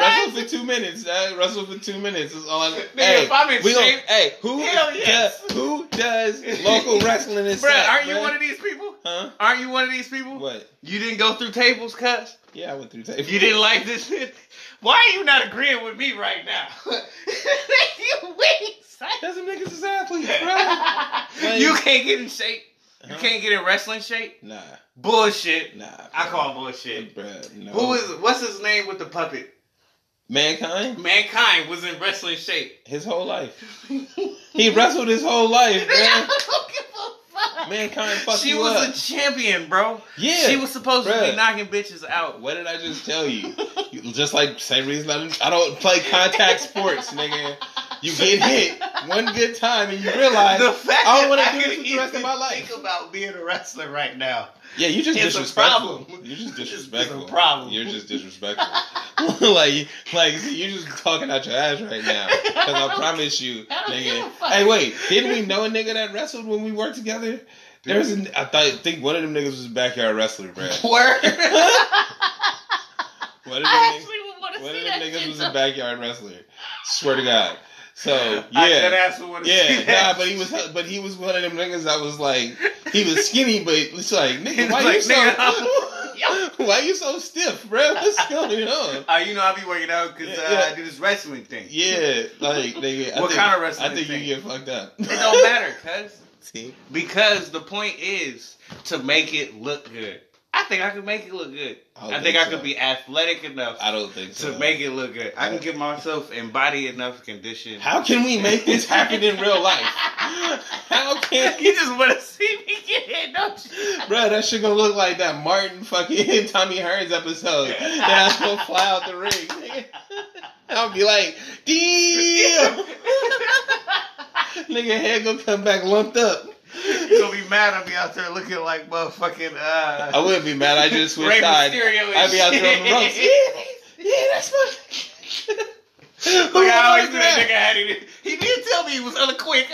Wrestle for two minutes. That wrestle for two minutes is all. I, hey, if I'm in we shape, gonna, hey, who yes. does, who does local wrestling in South? Aren't you bruh? one of these people? Huh? Aren't you one of these people? What? You didn't go through tables, cuz? Yeah, I went through tables. You didn't like this shit. Why are you not agreeing with me right now? You weak. Doesn't make us athletes, bro. Like, you can't get in shape. You uh-huh. can't get in wrestling shape? Nah. Bullshit. Nah. Bro. I call bullshit. Bro, no. Who is what's his name with the puppet? Mankind? Mankind was in wrestling shape. His whole life. He wrestled his whole life, bro. I don't give a fuck. Mankind fucked you up. She was a champion, bro. Yeah. She was supposed bro. to be knocking bitches out. What did I just tell you? Just like same reason I, I don't play contact sports, nigga. You get hit one good time and you realize the fact I don't want to do this for the rest of my life. Think about being a wrestler right now. Yeah, you just it's disrespectful. You're just disrespectful. It's a problem. You're just disrespectful. like, like you're just talking out your ass right now. Because I promise you, nigga. Hey, wait, didn't we know a nigga that wrestled when we worked together? There was a, I thought, I think one of them niggas was a backyard wrestler, bro. Word. One of them, I actually would want to see that. One of them niggas was a backyard wrestler. Swear to God. So yeah, I could ask him what yeah, see that. nah, but he was, but he was one of them niggas that was like, he was skinny, but it's like, nigga, why like, you so, nigga, why you so stiff, bro? What's going on? Uh, you know, I be working out because yeah, yeah. uh, I do this wrestling thing. Yeah, like nigga, I what think, kind of wrestling? I think thing? you get fucked up. It don't matter, cuz See? because the point is to make it look good. I think I could make it look good. I, I think, think I so. could be athletic enough. I don't think so. To make it look good. I can give myself in body enough condition. How can we make this happen in real life? How can you just want to see me get hit, don't you? Bro, that shit gonna look like that Martin fucking Tommy Hearns episode. That I was gonna fly out the ring. I'll be like, damn. Nigga, head gonna come back lumped up. You're gonna be mad I'll be out there looking like motherfucking uh I wouldn't be mad, I just switch sides. I'd be out there on the ropes. Yeah, yeah, that's my Look how I always that nigga had it. He did tell me he was other quick.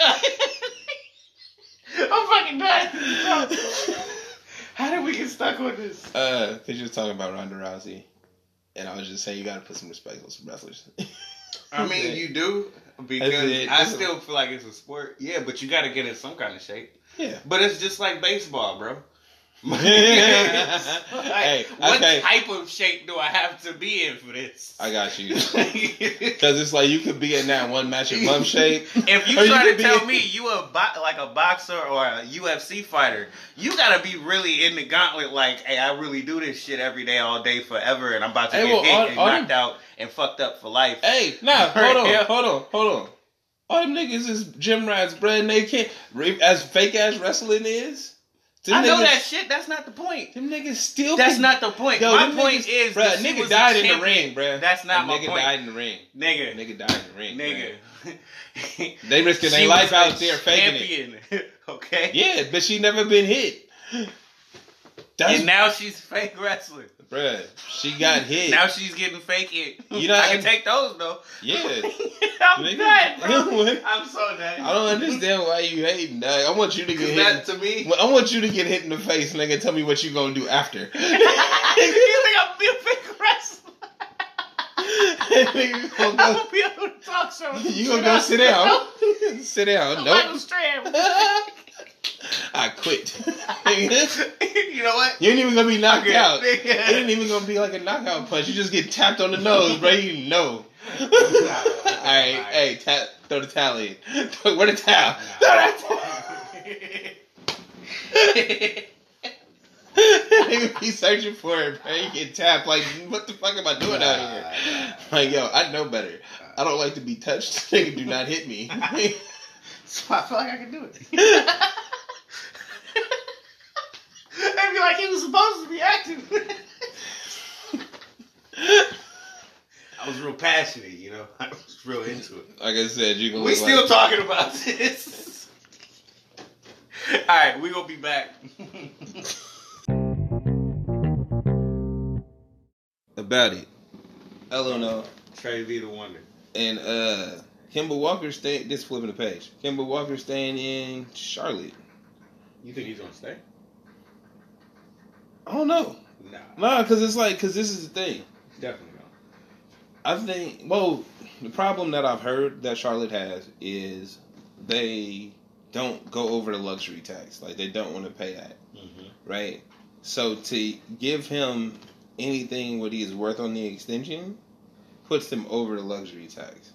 I'm fucking dying. How did we get stuck on this? Uh because you were talking about Ronda Rousey. And I was just saying you gotta put some respect on some wrestlers. I mean, you do, because I still feel like it's a sport. Yeah, but you got to get in some kind of shape. Yeah. But it's just like baseball, bro. like, hey, what okay. type of shape do I have to be in for this? I got you. Because it's like you could be in that one match of bum shape. If you try you to tell in... me you a bo- like a boxer or a U F C fighter, you gotta be really in the gauntlet. Like, hey, I really do this shit every day, all day, forever, and I'm about to hey, get well, hit all, and all knocked them... out and fucked up for life. Hey, nah, hold on, hold on, hold on. All them niggas is gym rats, bruh, and they can't. As fake ass wrestling is. Them I niggas, know that shit. That's not the point. Them niggas still... That's can, not the point. Yo, my point niggas, is... Bro, that nigga was died in the ring, bro. That's not that my nigga point. Nigga died in the ring. Nigga. Nigga died in the ring, Nigga. They risking their life out there faking it. Okay? Yeah, but she never been hit. That's, and now she's fake wrestling. Bruh, she got hit. Now she's getting fake it. You know, I can I'm, take those, though. Yeah. I'm nigga, done, bro. What? I'm so done. I don't understand why you hating, dog. I want you to get hit. To me. I want you to get hit in the face, nigga. Tell me what you gonna do after. You think I'm gonna be a fake wrestler? nigga, gonna go, I'm gonna be able to talk so much. You gonna go sit down. Sit down. Nope. I quit. You know what? You ain't even gonna be knocked out. It ain't even gonna be like a knockout punch. You just get tapped on the nose, bro. You know. Alright, hey, tap, throw the towel in. Where the towel? Throw that towel! They would be searching for it, bro. You get tapped. Like, what the fuck am I doing out here? Like, yo, I know better. I don't like to be touched. Nigga, do not hit me. So I feel like I can do it. They'd be like, he was supposed to be active. I was real passionate, you know. I was real into it. Like I said, you can. We still like... talking about this. All right, we gonna be back. About it, Eluno, Trey B. The Wonder, and uh, Kemba Walker staying. This flipping the page. Kemba Walker staying in Charlotte. You think he's gonna stay? I don't know. Nah. No, because it's like, because this is the thing. Definitely not. I think, well, the problem that I've heard that Charlotte has is they don't go over the luxury tax. Like, they don't want to pay that. Mm-hmm. Right? So, to give him anything what he is worth on the extension puts them over the luxury tax.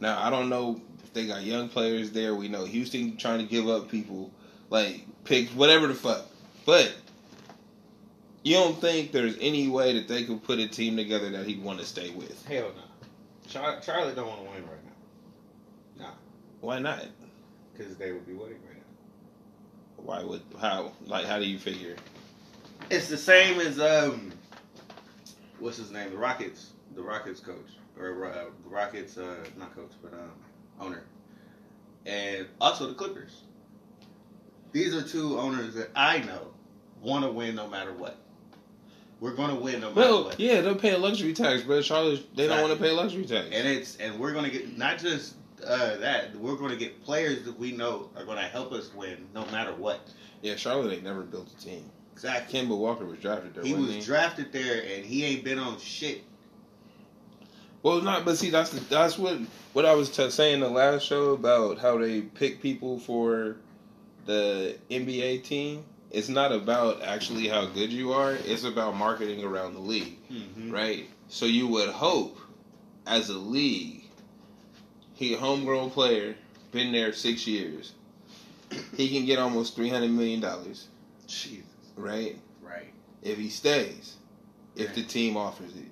Now, I don't know if they got young players there. We know Houston trying to give up people, like, picks, whatever the fuck. But you don't think there's any way that they could put a team together that he'd want to stay with? Hell no. Char- Charlotte don't want to win right now. Nah. Why not? Because they would be winning right now. Why would, how, like, how do you figure? It's the same as, um, what's his name? The Rockets. The Rockets coach. Or uh, the Rockets, uh, not coach, but um, owner. And also the Clippers. These are two owners that I know want to win no matter what. We're going to win no matter well, what. Yeah, they'll pay a luxury tax, but Charlotte, they exactly. don't want to pay a luxury tax. And it's and we're going to get, not just uh, that, we're going to get players that we know are going to help us win no matter what. Yeah, Charlotte ain't never built a team. Exactly. Kemba Walker was drafted there. He wasn't was he? drafted there, and he ain't been on shit. Well, not, but see, that's the, that's what what I was t- saying the last show about how they pick people for the N B A team. It's not about actually how good you are. It's about marketing around the league, mm-hmm. right? So you would hope, as a league, he a homegrown player, been there six years, he can get almost three hundred million dollars. Jesus. Right? Right. If he stays, if right. the team offers it.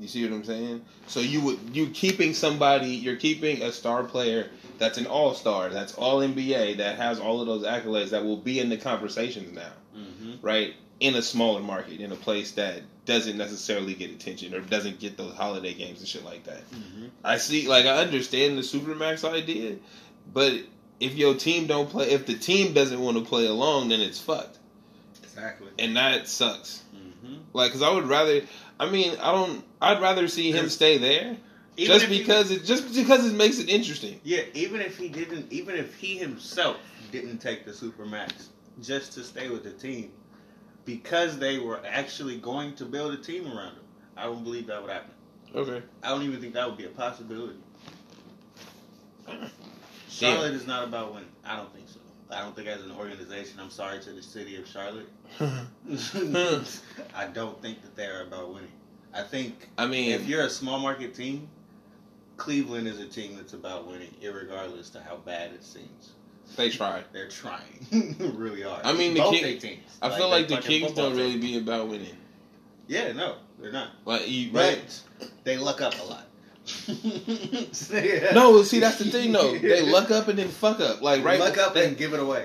You see what I'm saying? So you would you keeping somebody, you're keeping a star player that's an all-star, that's all N B A, that has all of those accolades that will be in the conversations now, mm-hmm. right? In a smaller market, in a place that doesn't necessarily get attention or doesn't get those holiday games and shit like that. Mm-hmm. I see, like, I understand the Supermax idea, but if your team don't play, if the team doesn't want to play along, then it's fucked. Exactly. And that sucks. Mm-hmm. Like, because I would rather... I mean, I don't. I'd rather see him stay there, even just because he, it just because it makes it interesting. Yeah, even if he didn't, even if he himself didn't take the Supermax, just to stay with the team, because they were actually going to build a team around him. I don't believe that would happen. Okay. I don't even think that would be a possibility. Charlotte yeah. is not about winning. I don't think so. I don't think as an organization, I'm sorry to the city of Charlotte. I don't think that they're about winning. I think I mean, if you're a small market team, Cleveland is a team that's about winning, irregardless to how bad it seems. They try. They're trying. Really hard. I mean, both the King, teams. I like, feel like the Kings don't team. really be about winning. Yeah, no, they're not. Like, you, but right? They luck up a lot. yeah. No, see, that's the thing though. They luck up and then fuck up. Like right, luck up they, and give it away.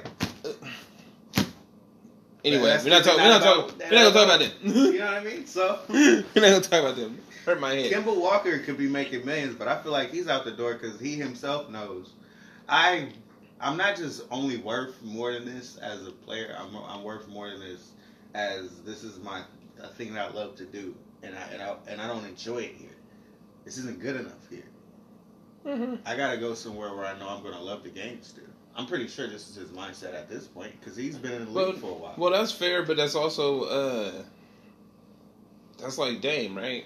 Anyway, we're not talking. We're not talking. We're not gonna talk about them. You know what I mean? So we're not gonna talk about them. Hurt my head. Kemba Walker could be making millions, but I feel like he's out the door because he himself knows. I, I'm not just only worth more than this as a player. I'm, I'm worth more than this as this is my a thing that I love to do, and I and I, and I don't enjoy it here. This isn't good enough here. Mm-hmm. I gotta go somewhere where I know I'm gonna love the game still. I'm pretty sure this is his mindset at this point because he's been in the well, league for a while. Well, that's fair, but that's also uh, that's like Dame, right?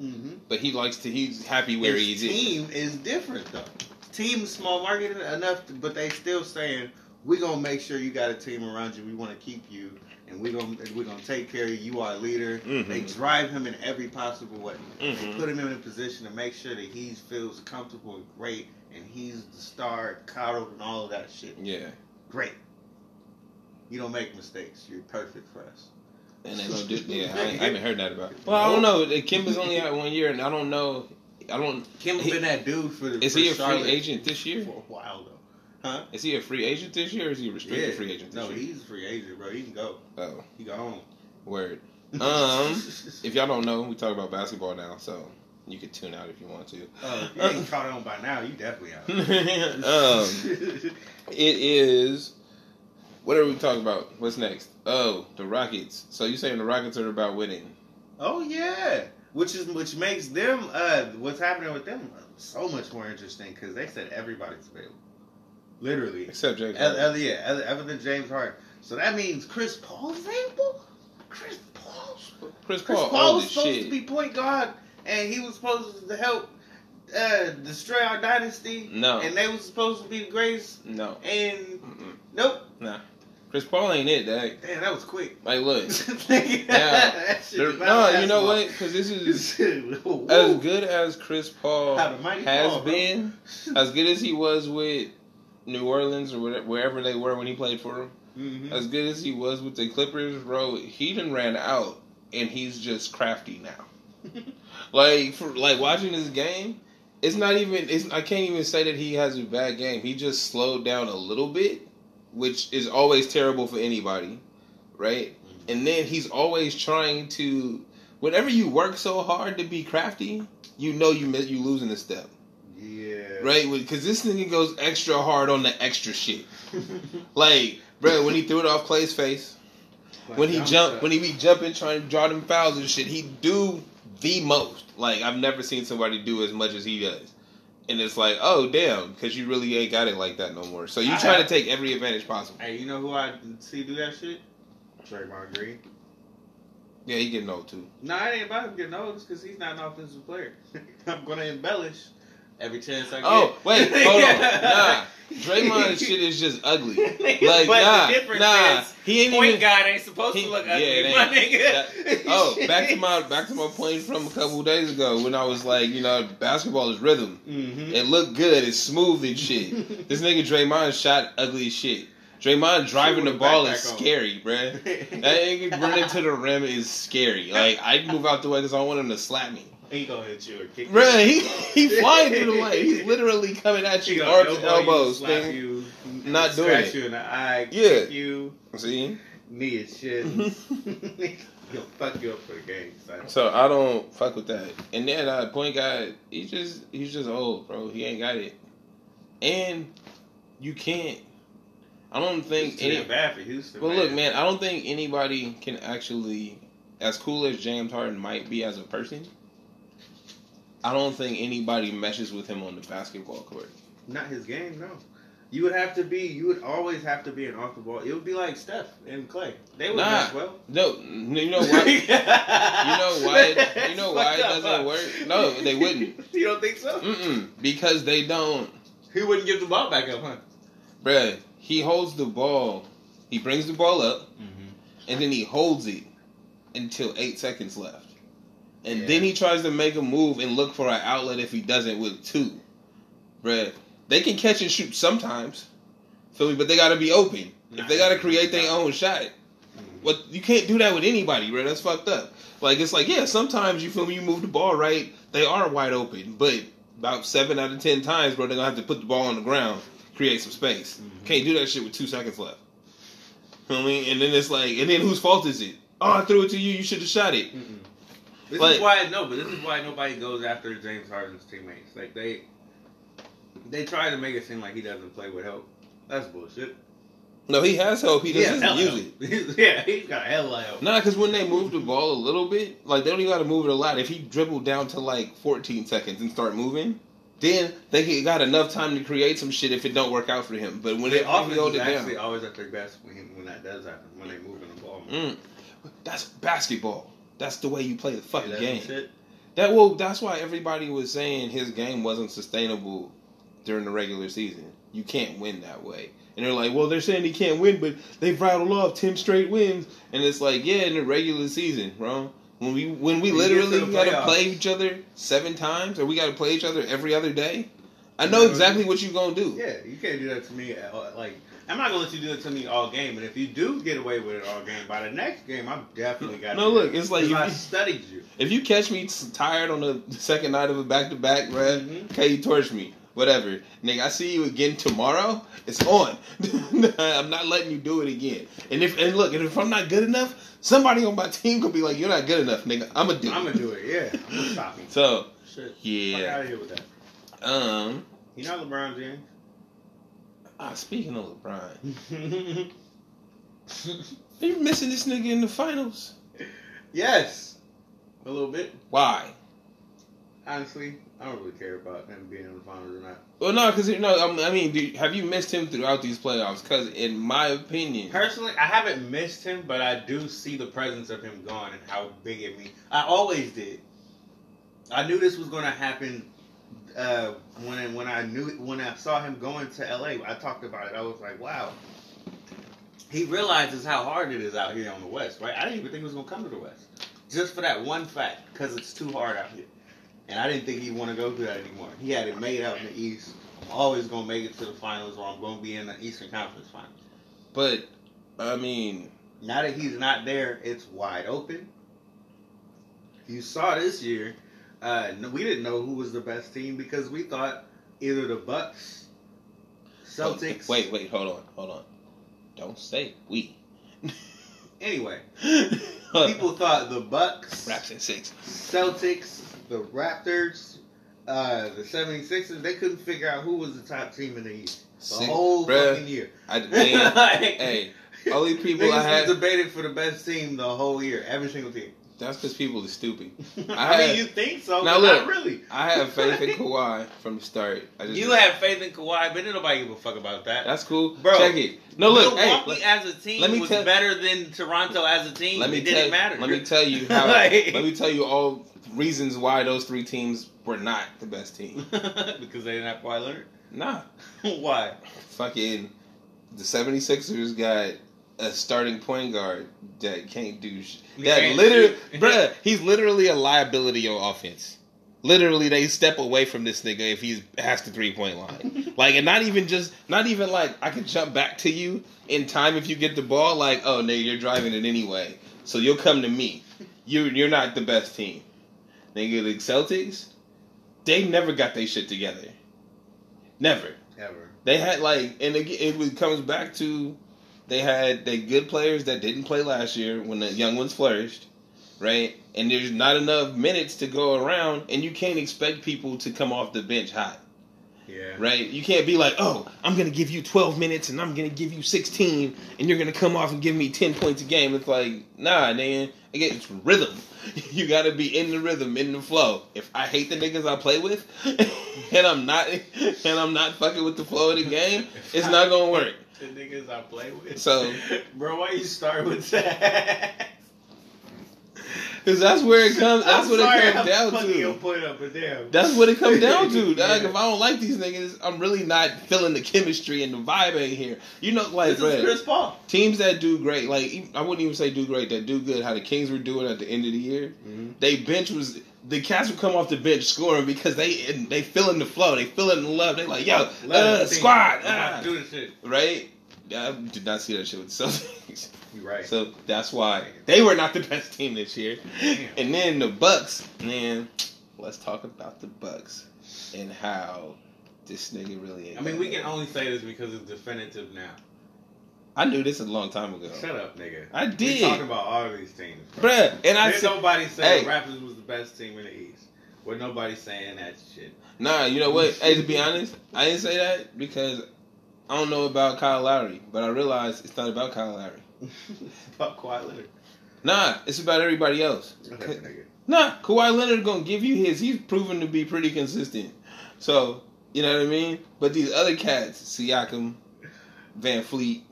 Mm-hmm. But he likes to. He's happy where his he's. His team in. is different though. Team small market enough, to, but they still saying we're gonna make sure you got a team around you. We want to keep you. And we're going we're gonna take care of you. You are a leader. Mm-hmm. They drive him in every possible way. Mm-hmm. They put him in a position to make sure that he feels comfortable and great, and he's the star, coddled, and all of that shit. Yeah. Great. You don't make mistakes. You're perfect for us. And they don't do yeah, I, I haven't heard that about it. Well, I don't know. Kimba's only out one year, and I don't know. I don't. Kimba's he, been that dude for the Is for he a Charlotte free agent this year? For a while, though. Huh? Is he a free agent this year or is he a restricted yeah. free agent this no, year? No, he's a free agent, bro. He can go. Oh. He gone. Word. Um, if y'all don't know, we talk about basketball now, so you can tune out if you want to. Oh, if you ain't caught on by now, you definitely out. um, it is... What are we talking about? What's next? Oh, the Rockets. So you saying the Rockets are about winning. Oh, yeah. Which is which makes them, uh, what's happening with them so much more interesting because they said everybody's available. Literally. Except James Harden. Other, yeah, other, other than James Harden. So that means Chris Paul's available? Chris Paul's Chris Paul, Chris Paul was supposed shit. to be point guard, and he was supposed to help uh, destroy our dynasty. No. And they were supposed to be the greatest. No. And Mm-mm. nope. Nah. Chris Paul ain't it, Dad. Damn, that was quick. Like, look. like, now, there, no, you know long. what? Because this is as good as Chris Paul has Paul, been, as good as he was with New Orleans or whatever, wherever they were when he played for them, mm-hmm. as good as he was with the Clippers, bro, he done ran out, and he's just crafty now. like, for, like watching this game, it's not even. It's, I can't even say that he has a bad game. He just slowed down a little bit, which is always terrible for anybody, right? Mm-hmm. And then he's always trying to, whenever you work so hard to be crafty, you know you miss, you losing a step. Yeah. Right? Because this nigga goes extra hard on the extra shit. like, bro, when he threw it off Klay's face, like when he jumped, when he be jumping, trying to draw them fouls and shit, he do the most. Like, I've never seen somebody do as much as he does. And it's like, oh, damn, because you really ain't got it like that no more. So you I try have, to take every advantage possible. Hey, you know who I see do that shit? Draymond Green. Yeah, he getting old, too. No, nah, it ain't about him getting old. It's because he's not an offensive player. I'm going to embellish every chance I get. Oh, wait, hold on. Nah, Draymond's shit is just ugly. Like, but nah, the difference nah, is, he ain't point even, guard ain't supposed he, to look ugly, yeah, my nigga. That, oh, back to my back to my point from a couple of days ago when I was like, you know, basketball is rhythm. Mm-hmm. It looked good, it's smooth and shit. This nigga Draymond shot ugly as shit. Draymond driving the ball is scary, bruh. That nigga running to the rim is scary. Like, I move out the way because I want him to slap me. He gonna hit you or kick you. Bruh, he, he flying through the light. He's literally coming at you, arms and elbows. You, slap you, not doing it. Scratch you in the eye, yeah. kick you. See? Knee and shit. He'll fuck you up for the game. So. so I don't fuck with that. And then uh, point guard, he just, he's just old, bro. He ain't got it. And you can't. I don't think any bad for Houston. But man. look, man, I don't think anybody can actually, as cool as James Harden might be as a person, I don't think anybody meshes with him on the basketball court. Not his game, no. You would have to be, you would always have to be an off the ball. It would be like Steph and Klay. They would nah, mesh well. No, you know why? you know why? You know why it doesn't up, work? No, they wouldn't. You don't think so? Mm-mm. Because they don't. He wouldn't give the ball back up, huh? Bruh, he holds the ball. He brings the ball up, mm-hmm. and then he holds it until eight seconds left. And yeah. then he tries to make a move and look for an outlet if he doesn't with two. Bruh, they can catch and shoot sometimes. Feel me? But they got to be open. Nah, if they got to create their own shot. Mm-hmm. What, you can't do that with anybody, bruh. That's fucked up. Like, it's like, yeah, sometimes, you feel me, you move the ball right, they are wide open. But about seven out of ten times, bro, they're going to have to put the ball on the ground, create some space. Mm-hmm. Can't do that shit with two seconds left. Feel me? And then it's like, and then whose fault is it? Oh, I threw it to you. You should have shot it. Mm-hmm. This like, is why no, but this is why nobody goes after James Harden's teammates. Like they, they try to make it seem like he doesn't play with help. That's bullshit. No, he has help. He doesn't use it. Yeah, he's got hella help. Nah, because when they move the ball a little bit, like they don't even got to move it a lot. If he dribbled down to like fourteen seconds and start moving, then they got enough time to create some shit if it don't work out for him. But when they hold it down, actually always at their best when when that does happen when they moving the ball. Mm, that's basketball. That's the way you play the fucking yeah, game. Shit. That well, that's why everybody was saying his game wasn't sustainable during the regular season. You can't win that way. And they're like, well, they're saying he can't win, but they've rattled off ten straight wins. And it's like, yeah, in the regular season, bro. When we when we when literally got to play each other seven times, or we got to play each other every other day, I know exactly what you're going to do. Yeah, you can't do that to me. Like, I'm not going to let you do it to me all game. And if you do get away with it all game, by the next game, I'm definitely got to No, look, it's like... If I studied you. If you catch me tired on the second night of a back-to-back, bruh, mm-hmm. okay, you torch me. Whatever. Nigga, I see you again tomorrow. It's on. I'm not letting you do it again. And if and look, and if I'm not good enough, somebody on my team could be like, you're not good enough, nigga. I'm going to do it. I'm going to do it, yeah. I'm going to stop him. So, Shit. yeah. Fuck out of here with that. Um, you know LeBron James? Ah, speaking of LeBron, they missing this nigga in the finals. Yes, a little bit. Why? honestly, I don't really care about him being in the finals or not. Well, no, because, you know, I mean, dude, have you missed him throughout these playoffs? Because, in my opinion... Personally, I haven't missed him, but I do see the presence of him gone and how big it means. I always did. I knew this was going to happen uh, when when I knew when I saw him going to L A. I talked about it. I was like, wow. He realizes how hard it is out here on the West, right? I didn't even think he was going to come to the West. Just for that one fact, because it's too hard out here. And I didn't think he'd want to go through that anymore. He had it made out in the East. I'm always going to make it to the finals, or I'm going to be in the Eastern Conference Finals. But, I mean... Now that he's not there, it's wide open. You saw this year, uh, we didn't know who was the best team because we thought either the Bucks, Celtics... Wait, wait, hold on, hold on. Don't say we. Anyway, people thought the Bucks, Raps and six. Celtics, the Raptors, uh, the 76ers, they couldn't figure out who was the top team in the East the six, whole bruh, fucking year. I, man, like, hey, only people I had debated for the best team the whole year, every single team. That's because people are stupid. I, I had, mean, you think so? Now look, not really. I have faith in Kawhi from the start. I just, you have faith in Kawhi, but nobody give a fuck about that. That's cool, bro. Check it. No, look, Milwaukee hey, as a team let me was tell, better than Toronto as a team. Let me it tell, didn't matter. Let me tell you how. Like, let me tell you all reasons why those three teams were not the best team. Because they didn't have Kawhi Leonard? Nah. Why? Fucking the 76ers got a starting point guard that can't do shit. That literally, bruh, he's literally a liability on offense. Literally, they step away from this nigga if he has the three point line. Like, and not even just, not even like I can jump back to you in time if you get the ball. Like, oh nigga, you're driving it anyway, so you'll come to me. You you're not the best team, nigga. The Celtics, they never got their shit together. Never, ever. They had like, and it, it comes back to. They had the good players that didn't play last year when the young ones flourished, right? And there's not enough minutes to go around, and you can't expect people to come off the bench hot. Yeah. Right? You can't be like, oh, I'm going to give you twelve minutes, and I'm going to give you sixteen, and you're going to come off and give me ten points a game. It's like, nah, man. Again, it's rhythm. You got to be in the rhythm, in the flow. If I hate the niggas I play with, and I'm not, and I'm not fucking with the flow of the game, it's not going to work. The niggas I play with. So, bro, why you start with that? Because that's where it comes. That's I'm what sorry, it comes I'm down to. Your point up, but damn. That's what it comes down to. Yeah. Like, if I don't like these niggas, I'm really not feeling the chemistry and the vibe in here. You know, like this is Chris Paul. Teams that do great, like I wouldn't even say do great, that do good. How the Kings were doing at the end of the year, mm-hmm. they bench was. The cats would come off the bench scoring because they they feeling the flow. They feeling the love. They like, yo, uh, squad. Uh, do this shit. Right? I did not see that shit with the Celtics. You're right. So that's why they were not the best team this year. Damn. And then the Bucks. Man, let's talk about the Bucks and how this nigga really ain't. I mean, we can only say this because it's definitive now. I knew this a long time ago. Shut up, nigga. I did. We talking about all these teams, bro. Bruh, and There's I said, nobody saying hey. Raptors was the best team in the East. Well, nobody saying that shit. Nah, you know what? Hey, to be honest, I didn't say that because I don't know about Kyle Lowry, but I realized it's not about Kyle Lowry. It's about Kawhi Leonard. Nah, it's about everybody else. Okay, nigga. Nah, Kawhi Leonard gonna give you his. He's proven to be pretty consistent. So you know what I mean. But these other cats, Siakam, Van Fleet.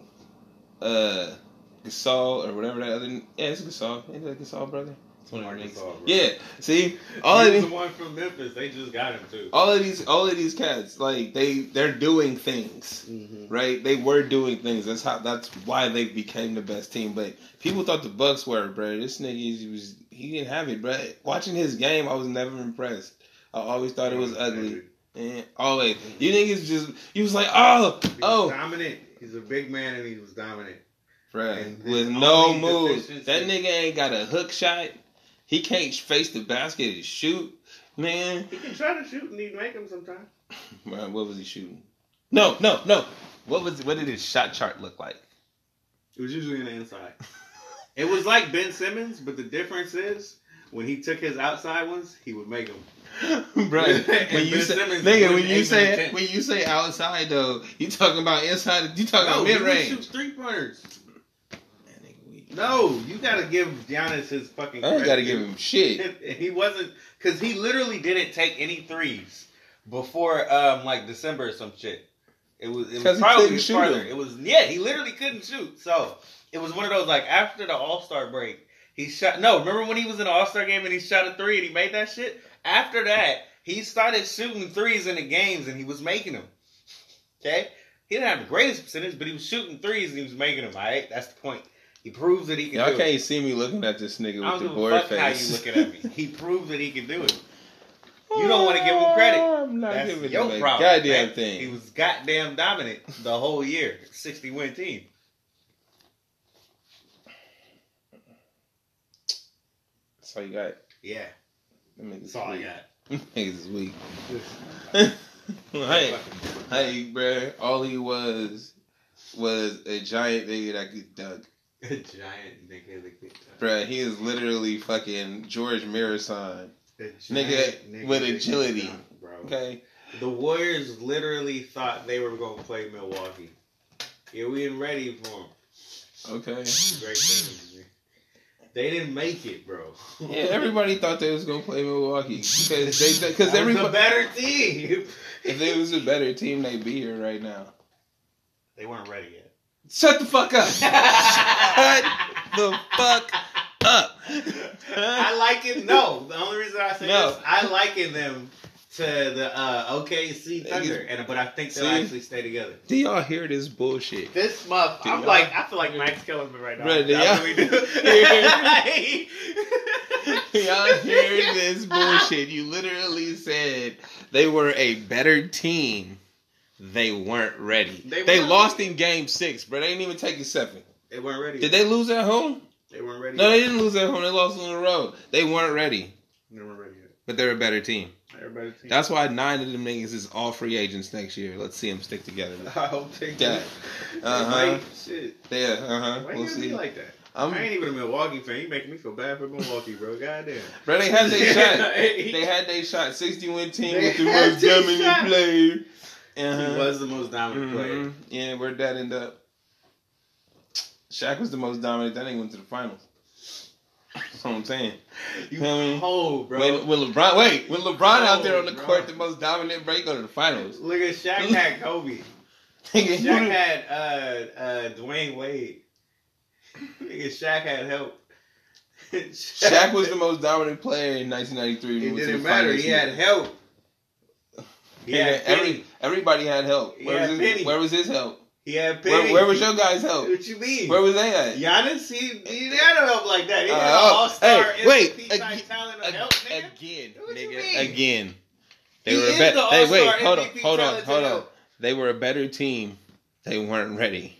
Uh, Gasol or whatever that other yeah it's Gasol ain't that Gasol brother it's one of Gasol, bro. Yeah see all of these the one from Memphis they just got him too all of these all of these cats like they they're doing things mm-hmm. right they were doing things that's how that's why they became the best team but people thought the Bucks were bro this nigga he was he didn't have it bro watching his game I was never impressed I always thought it was ugly and always mm-hmm. you niggas just you was like oh he was oh dominant. He's a big man and he was dominant. Right. With no moves. That nigga ain't got a hook shot. He can't face the basket and shoot. Man. He can try to shoot and he'd make him sometimes. Right, what was he shooting? No, no, no. What was what did his shot chart look like? It was usually on the inside. It was like Ben Simmons, but the difference is when he took his outside ones, he would make them. Bro, when you say, nigga, when you say when you say outside though, you talking about inside? You talking no, about mid range? Shoot three pointers. Man, nigga, we No, you gotta give Giannis his fucking credit. I gotta give him shit. He wasn't, because he literally didn't take any threes before um like December or some shit. It was it was probably farther. It was yeah, he literally couldn't shoot. So it was one of those, like, after the All-Star break, he shot. No, remember when he was in the All-Star game and he shot a three and he made that shit? After that, he started shooting threes in the games and he was making them. Okay? He didn't have the greatest percentage, but he was shooting threes and he was making them, all right? That's the point. He proves that he can Y'all do it. Y'all can't see me looking at this nigga with the board face. I don't give a fuck how you looking at me. He proved that he can do it. You don't want to give him credit. I'm not That's giving your him problem. Goddamn right? thing. He was goddamn dominant the whole year. sixty-win team. That's all you got? Yeah. That's all weak. I got. Niggas is weak. Hey, hey, bro. All he was was a giant nigga that could dunk. A giant nigga that could dunk. Bruh, he is literally fucking George Marasan. Nigga, nigga with agility. Dunk, bro. Okay. The Warriors literally thought they were going to play Milwaukee. Yeah, we ain't ready for them. Okay. Great thing. They didn't make it, bro. Yeah, everybody thought they was going to play Milwaukee. Because they, cause everybody, a better team. If they was a better team, they'd be here right now. They weren't ready yet. Shut the fuck up. Shut the fuck up. I liken no. The only reason I say no. this, I liken them to the uh, O K C Thunder, and but I think they'll See? actually stay together. Do y'all hear this bullshit? This month, do I'm y'all? like, I feel like Max Kellerman right now. Brother, do y'all, really do. y'all hear this bullshit? You literally said they were a better team. They weren't ready. They, weren't they lost ready. in game six, bro. They didn't even take a seven. They weren't ready. Did they lose at home? They weren't ready. No, yet. They didn't lose at home. They lost on the road. They weren't ready. They weren't ready yet. But they're a better team. They're a better team. That's why nine of them niggas is all free agents next year. Let's see them stick together. I hope they do. Uh huh. Shit. Yeah. Uh huh. Why we'll do you see. Be like that? I'm, I ain't even a Milwaukee fan. You making me feel bad for Milwaukee, bro. Goddamn. Bro, they had their shot. They had their shot. sixty-one team they with the most dominant player. Uh-huh. He was the most dominant mm-hmm. player. Yeah, where'd that end up? Shaq was the most dominant. That nigga went to the finals. That's what I'm saying. You know cold, I mean? bro. When, when LeBron, wait, when LeBron cold, out there on the bro. court, the most dominant, bro, you go to the finals. Look at Shaq had Kobe. Shaq had uh, uh, Dwayne Wade. Nigga, Shaq had help. Shaq, Shaq was the most dominant player in nineteen ninety-three. It didn't matter. He year. had help. Yeah, every everybody had help. Where, had was, his, where was his help? He had Penny. Where, where was your guys' help? What you mean? Where was they at? Giannis, he, he had no help like that. He uh, had an all-star hey, wait, M V P ag- talent ag- help, nigga. Again, what nigga, again. They he were is a be- the all-star hey, wait, hold on, hold on, hold on. They were a better team. They weren't ready.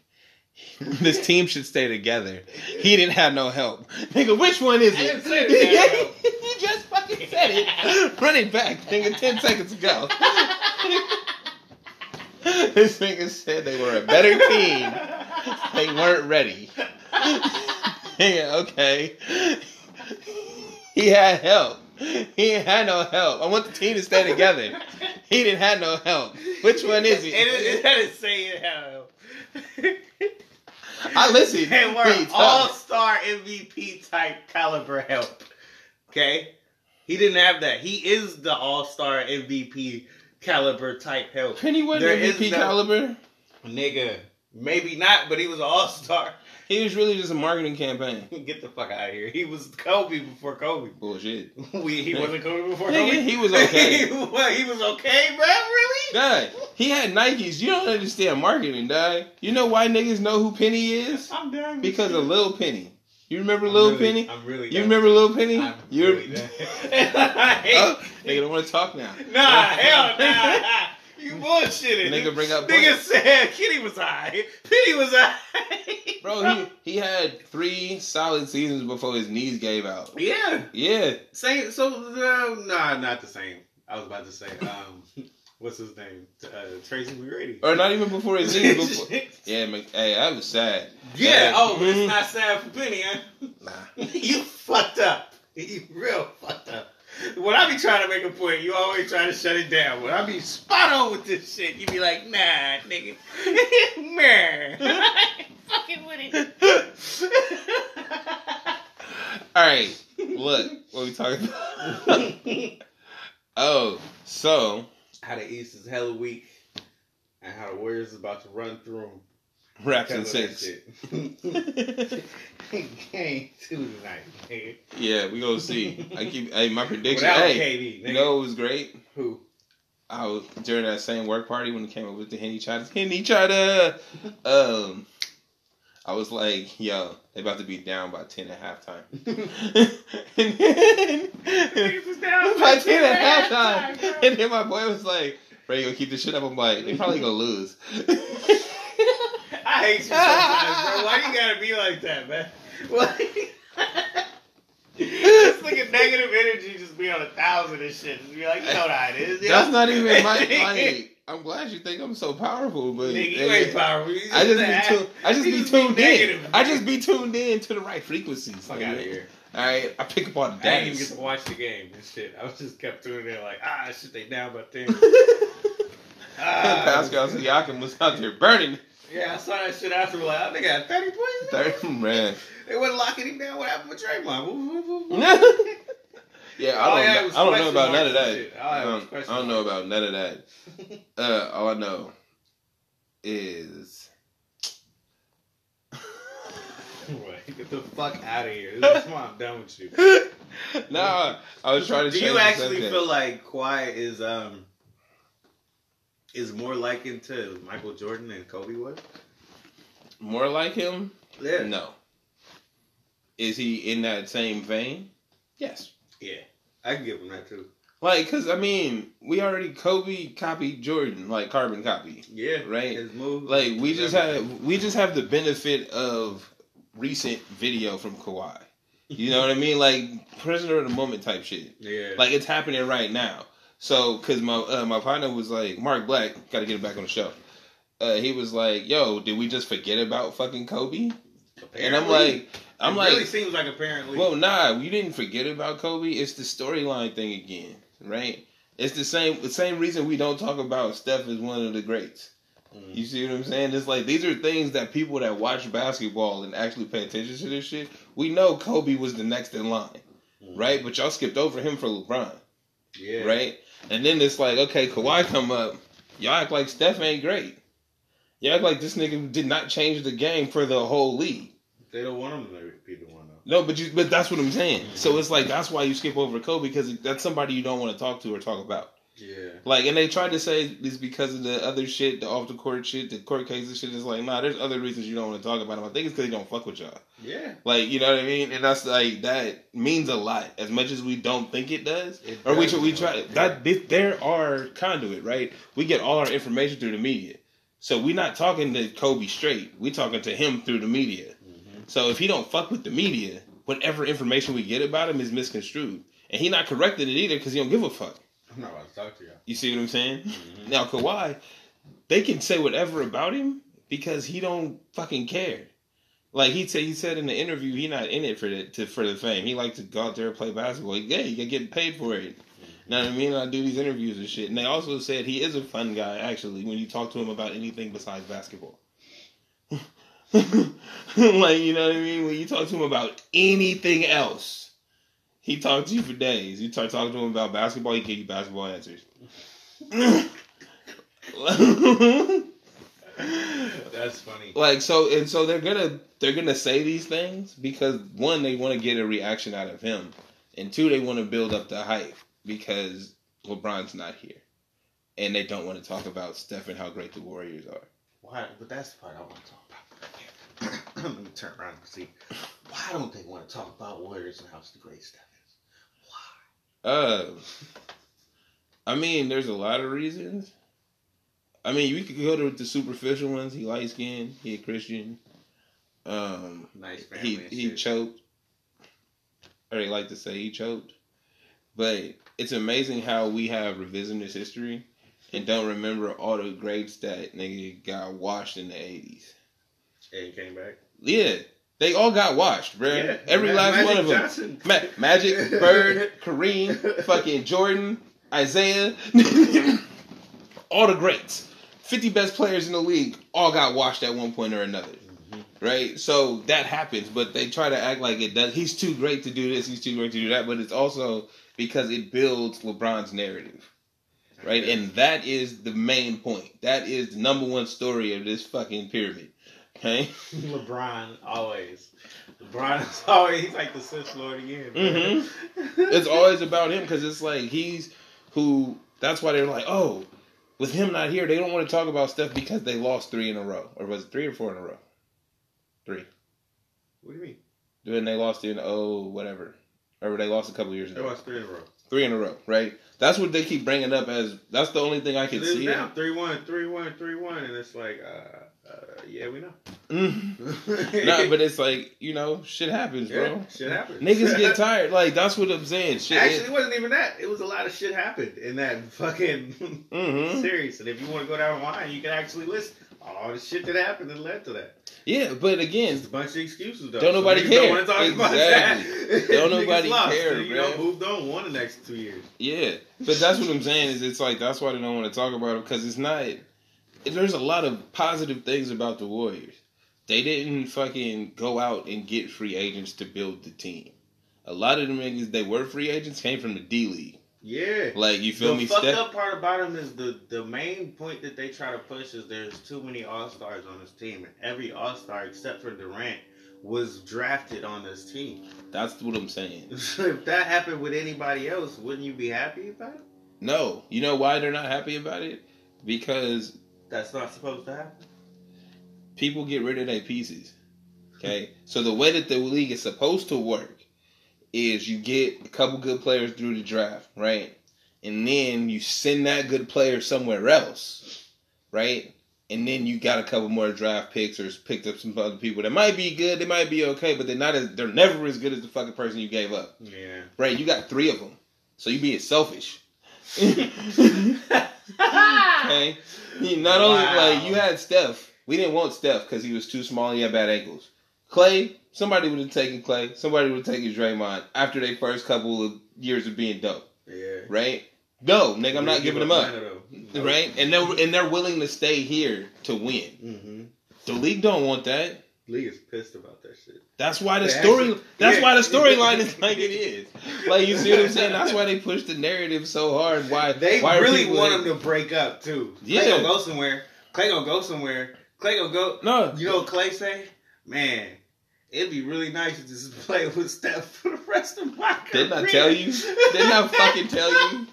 This team should stay together. He didn't have no help. Nigga, which one is it? You just fucking said it. Run it back, nigga, ten seconds ago. This nigga said they were a better team. They weren't ready. Yeah, okay. He had help. He didn't have no help. I want the team to stay together. He didn't have no help. Which one is it? It doesn't say it had help. I listen. They were all-star M V P type caliber help. Okay? He didn't have that. He is the all-star M V P caliber type help. Penny wasn't M V P no, caliber? Nigga. Maybe not, but he was an all-star. He was really just a marketing campaign. Get the fuck out of here. He was Kobe before Kobe. Bullshit. We, he wasn't Kobe before Kobe? Nigga, he was okay. he, what, he was okay, bro? Really? Duh. He had Nikes. You don't understand marketing, duh. You know why niggas know who Penny is? I'm done. Because you. of Lil Penny. You remember Lil really, Penny? I'm really You done. remember Lil Penny? I'm You're... really done. oh, nigga don't want to talk now. Nah, hell nah. nah. You bullshitting. Nigga bring up Nigga said Kitty was high. Penny was high. Bro, he, he had three solid seasons before his knees gave out. Yeah. Yeah. Same. So, uh, nah, not the same. I was about to say, um, what's his name? Uh, Tracy McGrady. Or not even before his knees. Before. Yeah, man, hey, I was sad. Yeah. Like, oh, mm-hmm. It's not sad for Penny, huh? Nah. You fucked up. You real fucked up. When I be trying to make a point, you always try to shut it down. When I be spot on with this shit, you be like, nah, nigga. Man. I ain't fucking with it. All right, look, what are we talking about? Oh, so how the East is hella weak, and how the Warriors is about to run through them. Raps and six. Game two tonight, nigga. Yeah, we gonna see. I keep. Hey, my prediction. Without hey, K D, nigga. You know who was great? Who? I was during that same work party when it came up with the Henny Chata. Henny Chata. Um, I was like, yo, they about to be down by ten at halftime. And then niggas was down by ten at halftime. Half and then my boy was like, "Ray, you gonna keep this shit up?" I'm like, "They probably gonna lose." I hate you sometimes, bro. Why you gotta be like that, man? Why? Just like a negative energy, just be on a thousand and shit. Just be like, you know how it is. Yo. That's not even my like. I'm glad you think I'm so powerful, but nigga, you ain't powerful. You just I just act, be tuned. I just, just be tuned be in. I just be tuned in to the right frequencies. Fuck out of here. All right, I pick up on the I didn't even get to watch the game and shit. I was just kept tuning in, like ah, shit, they down by ten. ah, Pascal Siakam was out there burning. Yeah, I saw that shit after. Like, I think I had thirty points. Thirty, man. They wouldn't lock him down. What happened with Draymond? Yeah, I don't. I, know, I don't know about none of that. I, um, I don't know about none of that. Uh, all I know is get the fuck out of here. That's why I'm done with you. Nah, I was trying to. Do you actually something. Feel like Kawhi is um is more likened to Michael Jordan than Kobe was? More like him? Yeah. No. Is he in that same vein? Yes. Yeah, I can give him that too. Like, cause I mean, we already Kobe copied Jordan, like carbon copy. Yeah, right. His move. Like we just have we just have the benefit of recent video from Kawhi. You know what I mean? Like prisoner of the moment type shit. Yeah. Like it's happening right now. So, cause my uh, my partner was like, Mark Black, gotta get him back on the show. Uh, he was like, yo, did we just forget about fucking Kobe? Apparently. And I'm like. I'm it like, really seems like apparently. Well, nah, you didn't forget about Kobe. It's the storyline thing again, right? It's the same the same reason we don't talk about Steph as one of the greats. Mm. You see what I'm saying? It's like these are things that people that watch basketball and actually pay attention to this shit. We know Kobe was the next in line, mm. right? But y'all skipped over him for LeBron, yeah, right? And then it's like, okay, Kawhi come up. Y'all act like Steph ain't great. Y'all act like this nigga did not change the game for the whole league. They don't want him to repeat the one though. No, but you, but that's what I'm saying. So it's like that's why you skip over Kobe because that's somebody you don't want to talk to or talk about. Yeah. Like, and they tried to say it's because of the other shit, the off the court shit, the court cases shit. It's like, nah, there's other reasons you don't want to talk about him. I think it's because they don't fuck with y'all. Yeah. Like, you know what I mean? And that's like that means a lot, as much as we don't think it does, it or does, we we try yeah. that. This, they're our conduit, right? We get all our information through the media, so we're not talking to Kobe straight. We're talking to him through the media. So if he don't fuck with the media, whatever information we get about him is misconstrued. And he not corrected it either because he don't give a fuck. I'm not about to talk to y'all. You see what I'm saying? Mm-hmm. Now, Kawhi, they can say whatever about him because he don't fucking care. Like he said, he said in the interview, he not in it for the, to, for the fame. He like to go out there and play basketball. Yeah, he get paid for it. You know what I mean? I do these interviews and shit. And they also said he is a fun guy, actually, when you talk to him about anything besides basketball. Like, you know what I mean? When you talk to him about anything else, he talks to you for days. You start talking to him about basketball, he gives you basketball answers. That's funny. Like, so and so they're gonna they're gonna say these things because one, they want to get a reaction out of him, and two, they want to build up the hype because LeBron's not here, and they don't want to talk about Steph and how great the Warriors are. Why? But that's the part I want to talk about. Let me turn around and see. Why don't they want to talk about Warriors and how the great stuff is? Why? Uh, I mean, there's a lot of reasons. I mean, we could go to the superficial ones. He light skinned. He a Christian. Um, nice family. He, he choked. Or they like to say he choked. But it's amazing how we have revisionist history and don't remember all the greats that nigga got washed in the eighties. And he came back. Yeah, they all got washed, bro. Yeah. Every Ma- last Magic one of them. Johnson. Ma- Magic, Bird, Kareem, fucking Jordan, Isaiah, all the greats, fifty best players in the league, all got washed at one point or another, mm-hmm. right? So that happens, but they try to act like it does. He's too great to do this. He's too great to do that. But it's also because it builds LeBron's narrative, right? And that is the main point. That is the number one story of this fucking pyramid. Okay? LeBron always. LeBron is always, he's like the Sith Lord again. Mm-hmm. It's always about him because it's like he's who, that's why they're like, oh, with him not here, they don't want to talk about stuff because they lost three in a row. Or was it three or four in a row? Three. What do you mean? Then they lost in, oh, whatever. Or they lost a couple years ago. They lost three in a row. Three in a row, right? That's what they keep bringing up as, that's the only thing I can see. Now, three one, three one, three one, and it's like, uh, uh yeah, we know. Mm. Nah, but it's like, you know, shit happens, yeah, bro. Shit happens. Niggas get tired. Like, that's what I'm saying. Shit. Actually, it, it wasn't even that. It was a lot of shit happened in that fucking mm-hmm. series. And if you want to go down line, you can actually list all the shit that happened that led to that. Yeah, but again, it's a bunch of excuses, though. Don't nobody so care. Don't want to talk exactly. about that. Don't nobody lost, care, and, you bro. You know, moved on one the next two years. Yeah, but that's what I'm saying is it's like, that's why they don't want to talk about it, because it's not, there's a lot of positive things about the Warriors. They didn't fucking go out and get free agents to build the team. A lot of them niggas, they were free agents, came from the D-League. Yeah. Like, you feel the me? The fucked Steph? Up part about them is the, the main point that they try to push is there's too many All-Stars on this team. And every All-Star, except for Durant, was drafted on this team. That's what I'm saying. So if that happened with anybody else, wouldn't you be happy about it? No. You know why they're not happy about it? Because that's not supposed to happen. People get rid of their pieces. Okay? So the way that the league is supposed to work is you get a couple good players through the draft, right? And then you send that good player somewhere else, right? And then you got a couple more draft picks or picked up some other people that might be good, they might be okay, but they're not as, they're never as good as the fucking person you gave up. Yeah. Right? You got three of them. So you being selfish. Okay? Not only, wow. like, you had Steph. We didn't want Steph because he was too small and he had bad ankles. Klay, somebody would have taken Klay. Somebody would have taken Draymond after their first couple of years of being dope. Yeah. Right? No, nigga, I'm not giving them up. Nope. Right? And they're, and they're willing to stay here to win. Mm-hmm. The league don't want that. The league is pissed about that shit. That's why the they story. Actually, that's yeah. why the storyline is like it is. Like, you see what I'm saying? That's why they push the narrative so hard. Why they why really want like, them to break up too? Yeah. Klay gonna go somewhere. Klay gonna go somewhere. Klay gonna go. No. You know what Klay say? Man, it'd be really nice to just play with Steph for the rest of my career. Didn't I tell you? Didn't I fucking tell you?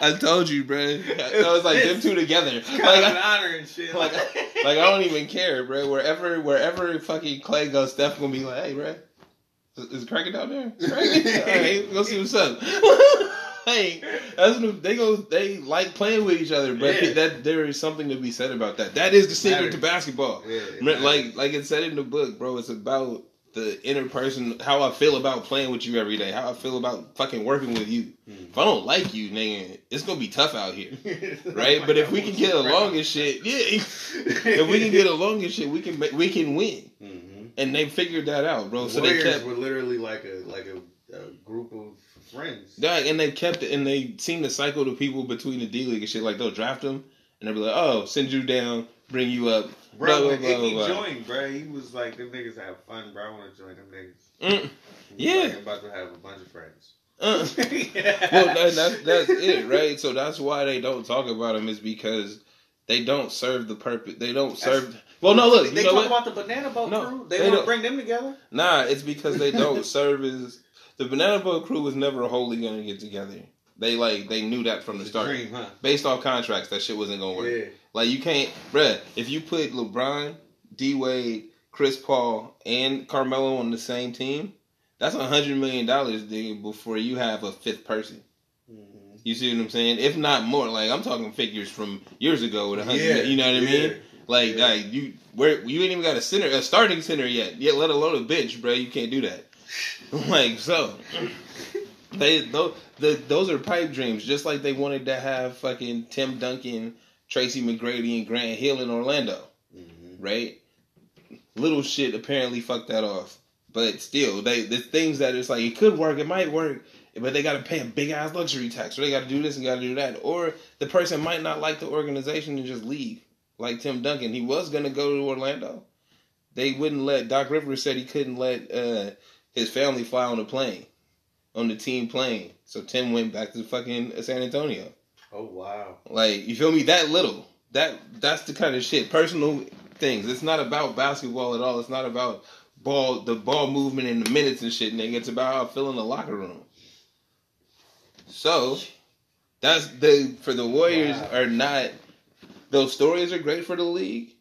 I told you, bro. I, I was like, them two together. It's kind like, of an honor and shit. Like, like, like, I don't even care, bro. Wherever wherever fucking Klay goes, Steph gonna be like, hey, bro, is it cracking down there? It's cracking? Hey, go see what's up. Hey, that's new. They go. They like playing with each other, but yeah. that there is something to be said about that. That is the secret to basketball. Yeah, like like it said in the book, bro. It's about the inner person. How I feel about playing with you every day. How I feel about fucking working with you. Mm-hmm. If I don't like you, nigga, it's gonna be tough out here, right? But if we can get along and shit, yeah. If we can get along and shit, we can we can win. Mm-hmm. And they figured that out, bro. So Warriors they kept. Were literally like a like a. a group of friends. Yeah, and they kept it, and they seem to cycle the people between the D-League and shit. Like, they'll draft them, and they'll be like, oh, send you down, bring you up. Bro, blah, blah, blah, he blah, joined, bro. He was like, them niggas have fun, bro. I want to join them niggas. Mm. Yeah. Like, I'm about to have a bunch of friends. Uh. yeah. Well, that, that's, that's it, right? So that's why they don't talk about them is because they don't serve the purpose. They don't serve... That's- Well, no, look. They, they talk what? about the banana boat no, crew. They, they want to bring them together? Nah, it's because they don't serve as... The Banana Boat crew was never wholly going to get together. They like they knew that from the start. Dream, huh? Based off contracts, that shit wasn't going to work. Yeah. Like, you can't... Bruh, if you put LeBron, D-Wade, Chris Paul, and Carmelo on the same team, that's one hundred million dollars dude, before you have a fifth person. Mm-hmm. You see what I'm saying? If not more. Like, I'm talking figures from years ago with one hundred. Yeah. You know what I mean? Yeah. Like, yeah. like you where you ain't even got a center, a starting center yet. Yet, let alone a bench, bruh. You can't do that. Like, so, they those, the, those are pipe dreams, just like they wanted to have fucking Tim Duncan, Tracy McGrady, and Grant Hill in Orlando, mm-hmm. right? Little shit apparently fucked that off, but still, they the things that it's like, it could work, it might work, but they got to pay a big-ass luxury tax, or they got to do this and got to do that, or the person might not like the organization and just leave, like Tim Duncan. He was going to go to Orlando. They wouldn't let, Doc Rivers said he couldn't let uh, his family fly on the plane, on the team plane. So Tim went back to fucking San Antonio. Oh, wow. Like, you feel me? That little. that That's the kind of shit. Personal things. It's not about basketball at all. It's not about ball, the ball movement and the minutes and shit, nigga. It's about how I feel in the locker room. So, that's the, for the Warriors wow. are not, those stories are great for the league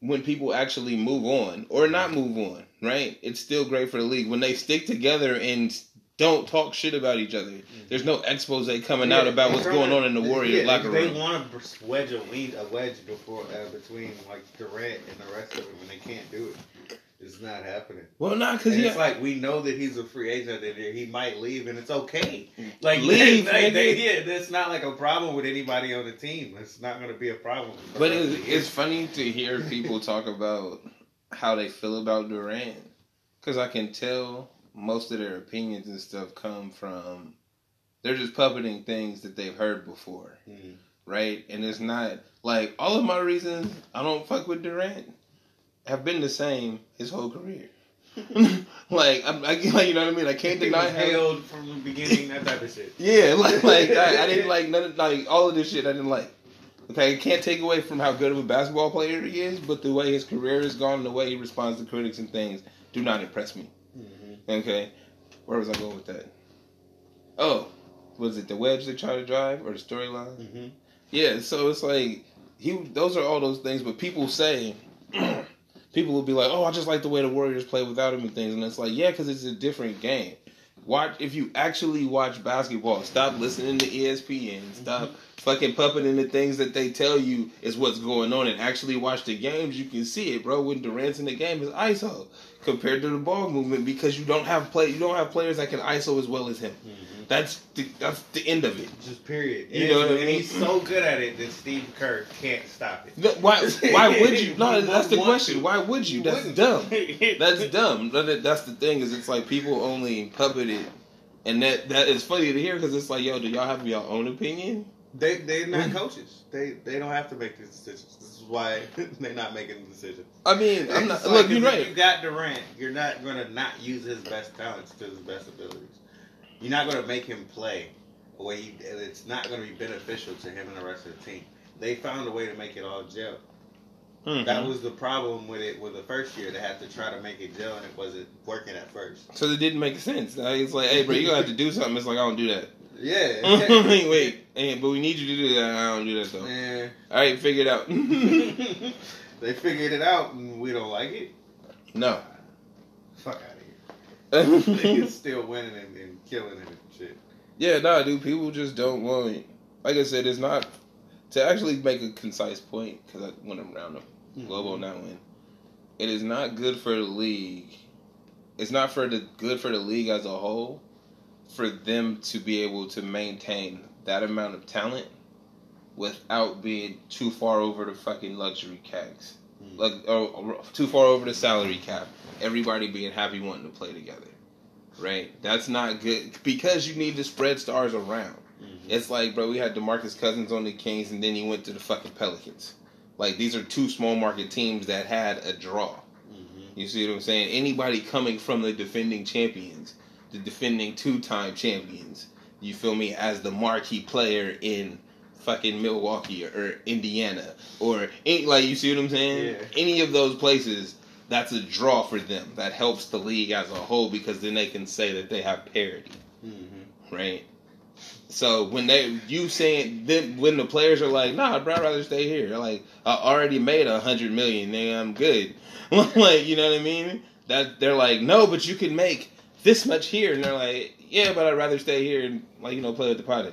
when people actually move on or not move on, right? It's still great for the league when they stick together and don't talk shit about each other. There's no expose coming yeah, out about what's going on in the Warriors yeah, locker they room. They want to wedge a, lead, a wedge before, uh, between like Durant and the rest of them, and they can't do it. It's not happening. Well, not because it's ha- like we know that he's a free agent. That he might leave, and it's okay. Like leave, they, they, they, yeah, that's not like a problem with anybody on the team. It's not going to be a problem. But it's, it's funny to hear people talk about how they feel about Durant, because I can tell most of their opinions and stuff come from they're just puppeting things that they've heard before, mm-hmm. right? And it's not like all of my reasons I don't fuck with Durant have been the same his whole career. like, I'm, I, like, you know what I mean? I can't deny how... hailed from the beginning, that type of shit. Yeah, like, like I, I didn't like none of, like, all of this shit I didn't like. Okay, I can't take away from how good of a basketball player he is, but the way his career has gone, the way he responds to critics and things, do not impress me. Mm-hmm. Okay? Where was I going with that? Oh, was it the wedge they try to drive, or the storyline? Mm-hmm. Yeah, so it's like, he. those are all those things, but people say... People will be like, oh, I just like the way the Warriors play without him and things. And it's like, yeah, because it's a different game. Watch If you actually watch basketball, stop listening to E S P N. Stop fucking puppeting the things that they tell you is what's going on. And actually watch the games. You can see it, bro. When Durant's in the game, it's I S O compared to the ball movement because you don't have play. You don't have players that can I S O as well as him. Mm-hmm. That's the, that's the end of it. Just period. You and, know what and I mean? He's so good at it that Steve Kerr can't stop it. No, why? Why would you? No, that's the question. Why would you? That's dumb. That's dumb. That's the thing is, it's like people only puppet it, and that that is funny to hear because it's like, yo, do y'all have your own opinion? They they're not coaches. They they don't have to make these decisions. This is why they're not making the decisions. I mean, I'm not. It's look, like you're if right. You got Durant. You're not gonna not use his best talents to his best abilities. You're not going to make him play a way he, it's not going to be beneficial to him and the rest of the team. They found a way to make it all gel. Mm-hmm. That was the problem with it with the first year. They had to try to make it gel, and it wasn't working at first. So it didn't make sense. It's like, hey, bro, you're going to have to do something. It's like, I don't do that. Yeah. Wait, wait. Hey, but we need you to do that. I don't do that, though. Yeah. All right, figure it out. They figured it out, and we don't like it? No. Fuck out. He's still winning and, and killing it and shit. Yeah, nah, dude. People just don't want it. Like I said, it's not... To actually make a concise point, because I went around the globe on that one, it is not good for the league. It's not for the good for the league as a whole for them to be able to maintain that amount of talent without being too far over the fucking luxury tax. Like, or, or too far over the salary cap. Everybody being happy wanting to play together. Right? That's not good. Because you need to spread stars around. Mm-hmm. It's like, bro, we had DeMarcus Cousins on the Kings, and then he went to the fucking Pelicans. Like, these are two small market teams that had a draw. Mm-hmm. You see what I'm saying? Anybody coming from the defending champions, the defending two-time champions, you feel me, as the marquee player in fucking Milwaukee or Indiana or any, like, you see what I'm saying? Yeah. Any of those places, that's a draw for them. That helps the league as a whole because then they can say that they have parity, mm-hmm. right? So when they you saying then when the players are like, nah, bro, I'd rather stay here. They're like, I already made a hundred million, nigga, I'm good. Like, you know what I mean? That they're like, no, but you can make this much here, and they're like, yeah, but I'd rather stay here and, like, you know, play with the potty.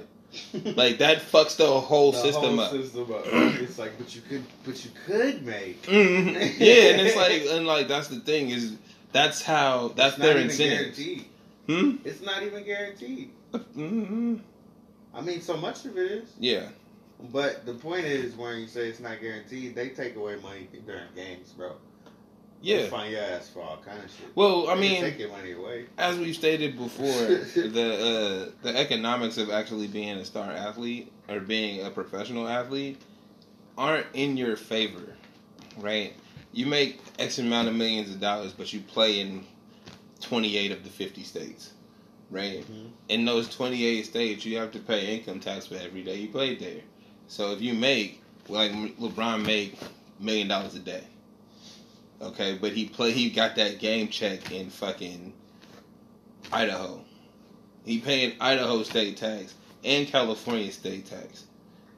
Like, that fucks the whole the system whole up. System up. It's like, but you could, but you could make. Mm-hmm. Yeah, and it's like, and like that's the thing is, that's how that's their incentive. It's not even guaranteed. Hmm? It's not even guaranteed. Mm-hmm. I mean, so much of it is. Yeah. But the point is, when you say it's not guaranteed, they take away money during games, bro. Yeah. Find your ass for all kind of shit. Well, I they mean, take your money away. As we've stated before, the uh, the economics of actually being a star athlete or being a professional athlete aren't in your favor, right? you make X amount of millions of dollars, but you play in twenty-eight of the fifty states, right? Mm-hmm. In those twenty-eight states, you have to pay income tax for every day you played there. So if you make, like LeBron made a million dollars a day, okay, but he play, he got that game check in fucking Idaho. He paying Idaho state tax and California state tax.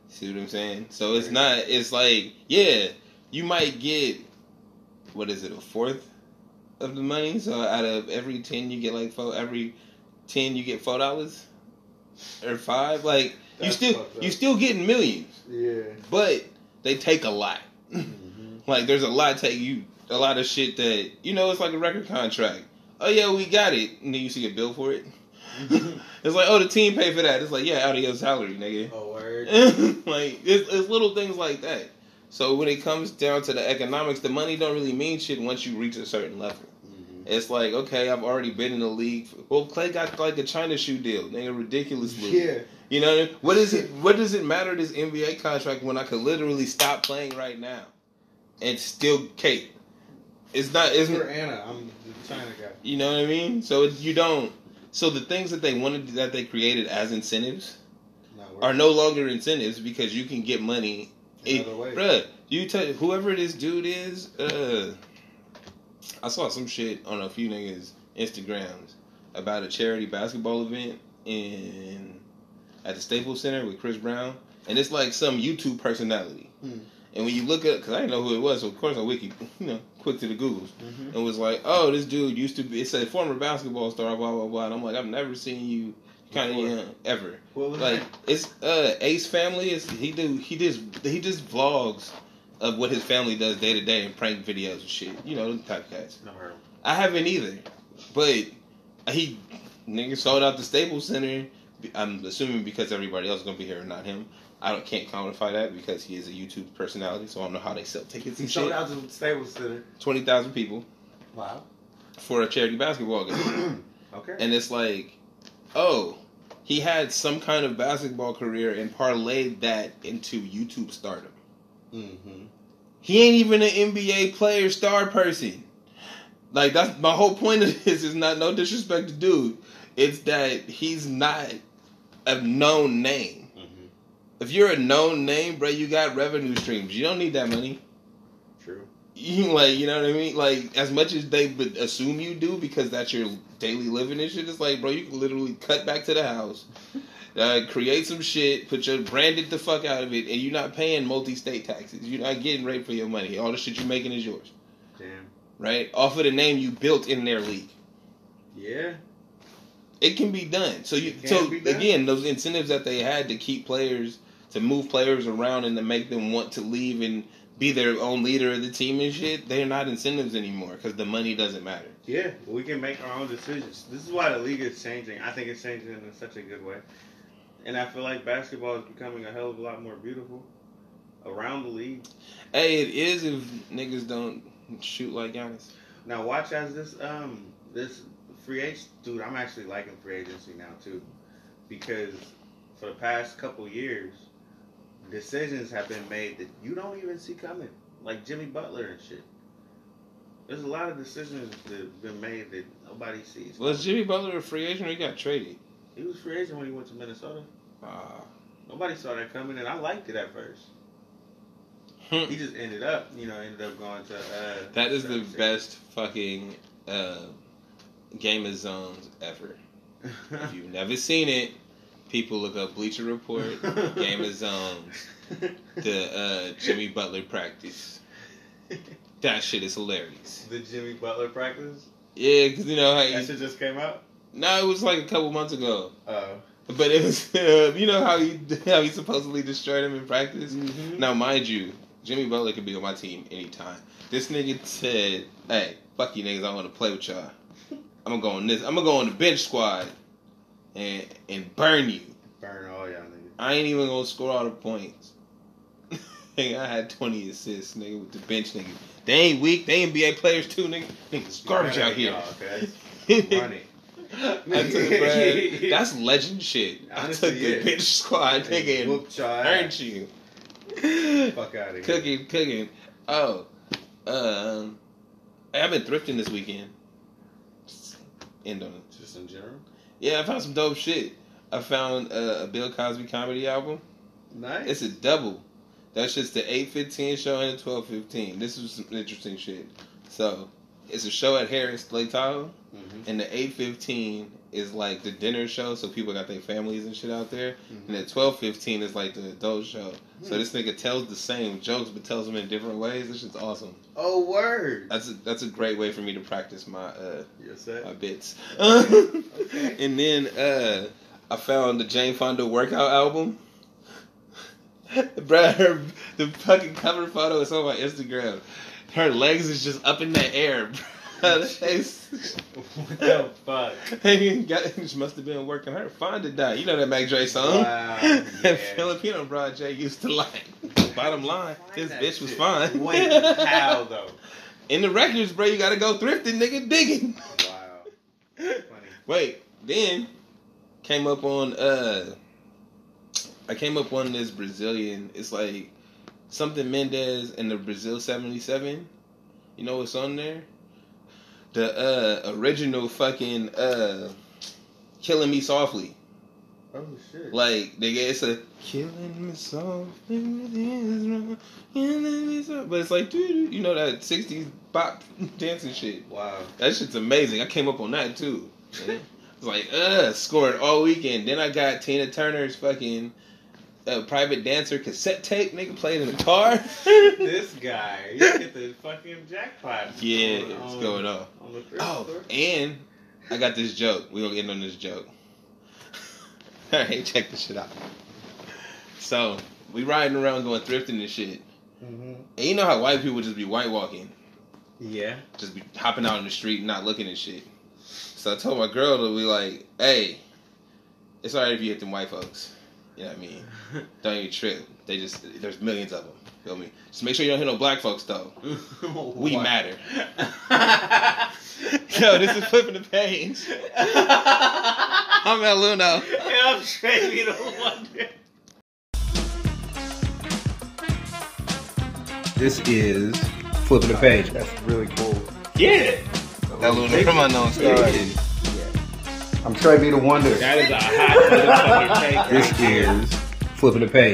See what I'm saying? So it's not, it's like, yeah, you might get, what is it, a fourth of the money? So out of every ten, you get like four, every ten, you get four dollars or five. Like, you still, you still getting millions. Yeah. But they take a lot. Mm-hmm. Like, there's a lot take you, a lot of shit that, you know, it's like a record contract. Oh, yeah, we got it. And then you see a bill for it. It's like, oh, the team paid for that. It's like, yeah, out of your salary, nigga. Oh, word. Like, it's, it's little things like that. So when it comes down to the economics, the money don't really mean shit once you reach a certain level. Mm-hmm. It's like, okay, I've already been in the league. Well, Klay got like a China shoe deal, nigga, ridiculously. Yeah. You know what I mean? What is it? What does it matter this N B A contract when I could literally stop playing right now and still cape? It's not. It's for Anna. I'm the China guy. You know what I mean? So it, you don't. So the things that they wanted, that they created as incentives, are no longer incentives because you can get money. It, bruh, you tell whoever this dude is. Uh, I saw some shit on a few niggas' Instagrams about a charity basketball event in at the Staples Center with Chris Brown, and it's like some YouTube personality. Hmm. And when you look up, because I didn't know who it was, so of course I wiki, you know, quick to the Googles. Mm-hmm. And was like, oh, this dude used to be, it's a former basketball star, blah, blah, blah. And I'm like, I've never seen you kind of young, ever. What was like, that? It's uh, Ace Family. It's, he do he just, he just vlogs of what his family does day to day and prank videos and shit. You know, those type of guys. Never heard of him. I haven't either. But he, nigga, sold out the Staples Center. I'm assuming because everybody else is going to be here and not him. I don't, can't quantify that because he is a YouTube personality, so I don't know how they sell tickets and shit. He sold out to Staples Center. twenty thousand people. Wow. For a charity basketball game. Okay. And it's like, oh, he had some kind of basketball career and parlayed that into YouTube stardom. Mm-hmm. He ain't even an N B A player star person. Like, that's my whole point of this is not no disrespect to dude. It's that he's not a known name. If you're a known name, bro, you got revenue streams. You don't need that money. True. You like, you know what I mean? Like, as much as they would assume you do because that's your daily living and shit, it's like, bro, you can literally cut back to the house, uh, create some shit, put your brand it the fuck out of it, and you're not paying multi-state taxes. You're not getting rate for your money. All the shit you're making is yours. Damn. Right? Off of the name you built in their league. Yeah. It can be done. So you, so again, those incentives that they had to keep players, to move players around and to make them want to leave and be their own leader of the team and shit, they're not incentives anymore because the money doesn't matter. Yeah, we can make our own decisions. This is why the league is changing. I think it's changing in such a good way. And I feel like basketball is becoming a hell of a lot more beautiful around the league. Hey, it is if niggas don't shoot like Giannis. Now watch as this, um, this... Free agency, dude, I'm actually liking free agency now, too, because for the past couple years, decisions have been made that you don't even see coming, like Jimmy Butler and shit. There's a lot of decisions that have been made that nobody sees. Was Jimmy Butler a free agent or he got traded? He was free agent when he went to Minnesota. Uh, nobody saw that coming, and I liked it at first. He just ended up, you know, ended up going to... Uh, that is the best fucking... Uh, Game of Zones ever. If you've never seen it, people look up Bleacher Report, Game of Zones, the uh, Jimmy Butler practice. That shit is hilarious. The Jimmy Butler practice? Yeah, because you know how you... That shit just came out? No, it was like a couple months ago. Oh. But it was... Uh, you know how he, how he supposedly destroyed him in practice? Mm-hmm. Now, mind you, Jimmy Butler could be on my team anytime. This nigga said, hey, fuck you niggas, I want to play with y'all. I'm gonna go on this. I'm gonna go on the bench squad and and burn you. Burn all y'all niggas. I ain't even gonna score all the points. Nigga, I had twenty assists, nigga, with the bench, nigga. They ain't weak. They N B A players too, nigga. Niggas garbage out here. Okay. Money. I took, bruh, that's legend shit. Honestly, I took the yeah. bench squad, nigga, and burned you. Fuck out of here. Cooking, cooking. Oh, Um, I've been thrifting this weekend. Just end on it. Just in general? Yeah, I found some dope shit. I found uh, a Bill Cosby comedy album. Nice. It's a double. That shit's the eight fifteen show and the twelve fifteen. This is some interesting shit. So, it's a show at Harris, Lake Tahoe. Mm-hmm. And the eight fifteen is like the dinner show, so people got their families and shit out there. Mm-hmm. And the twelve fifteen is like the adult show. Mm-hmm. So this nigga tells the same jokes, but tells them in different ways. This shit's awesome. Oh, word. That's a, that's a great way for me to practice my, uh, my bits. Okay. Okay. And then uh, I found the Jane Fonda workout album. Bruh, her, the fucking cover photo is on my Instagram. Her legs is just up in the air, bruh. What the fuck? She must have been working her Fonda diet. You know that Mac Dre song? Wow, yeah. Filipino Broad J used to like. Bottom line, this bitch was fine. Wait, how though? In the records, bro, you gotta go thrifting, nigga, digging. Wow. Funny. Wait, then came up on uh. I came up on this Brazilian, it's like something Mendez and the Brazil seventy-seven. You know what's on there? The uh, original fucking uh, Killing Me Softly. Oh shit. Like, they get it's a Killing Me Softly, is wrong, Killing Me Softly. But it's like, dude, you know that sixties bop dancing shit. Wow. That shit's amazing. I came up on that too. Yeah. It's like, uh, scored all weekend. Then I got Tina Turner's fucking. A Private Dancer cassette tape, nigga, played in the car. This guy, you get the fucking jackpot. Yeah, on, it's going on. on the oh, store. And I got this joke. We're going to end on this joke. All right, check this shit out. So, we riding around going thrifting and shit. Mm-hmm. And you know how white people just be white walking? Yeah. Just be hopping out in the street and not looking and shit. So, I told my girl to be like, hey, it's all right if you hit them white folks. You know what I mean? Don't even trip. They just, there's millions of them. Feel me? Just make sure you don't hit no black folks, though. We matter. Yo, this is flipping the page. I'm Eluno. And I'm Trey B. The Wonder. This is Flipping the Page. That's really cool. Yeah. Eluno from Unknown Stars. I'm Trey B. The Wonder. That is a hot motherfucking take. This is Flipping the Page.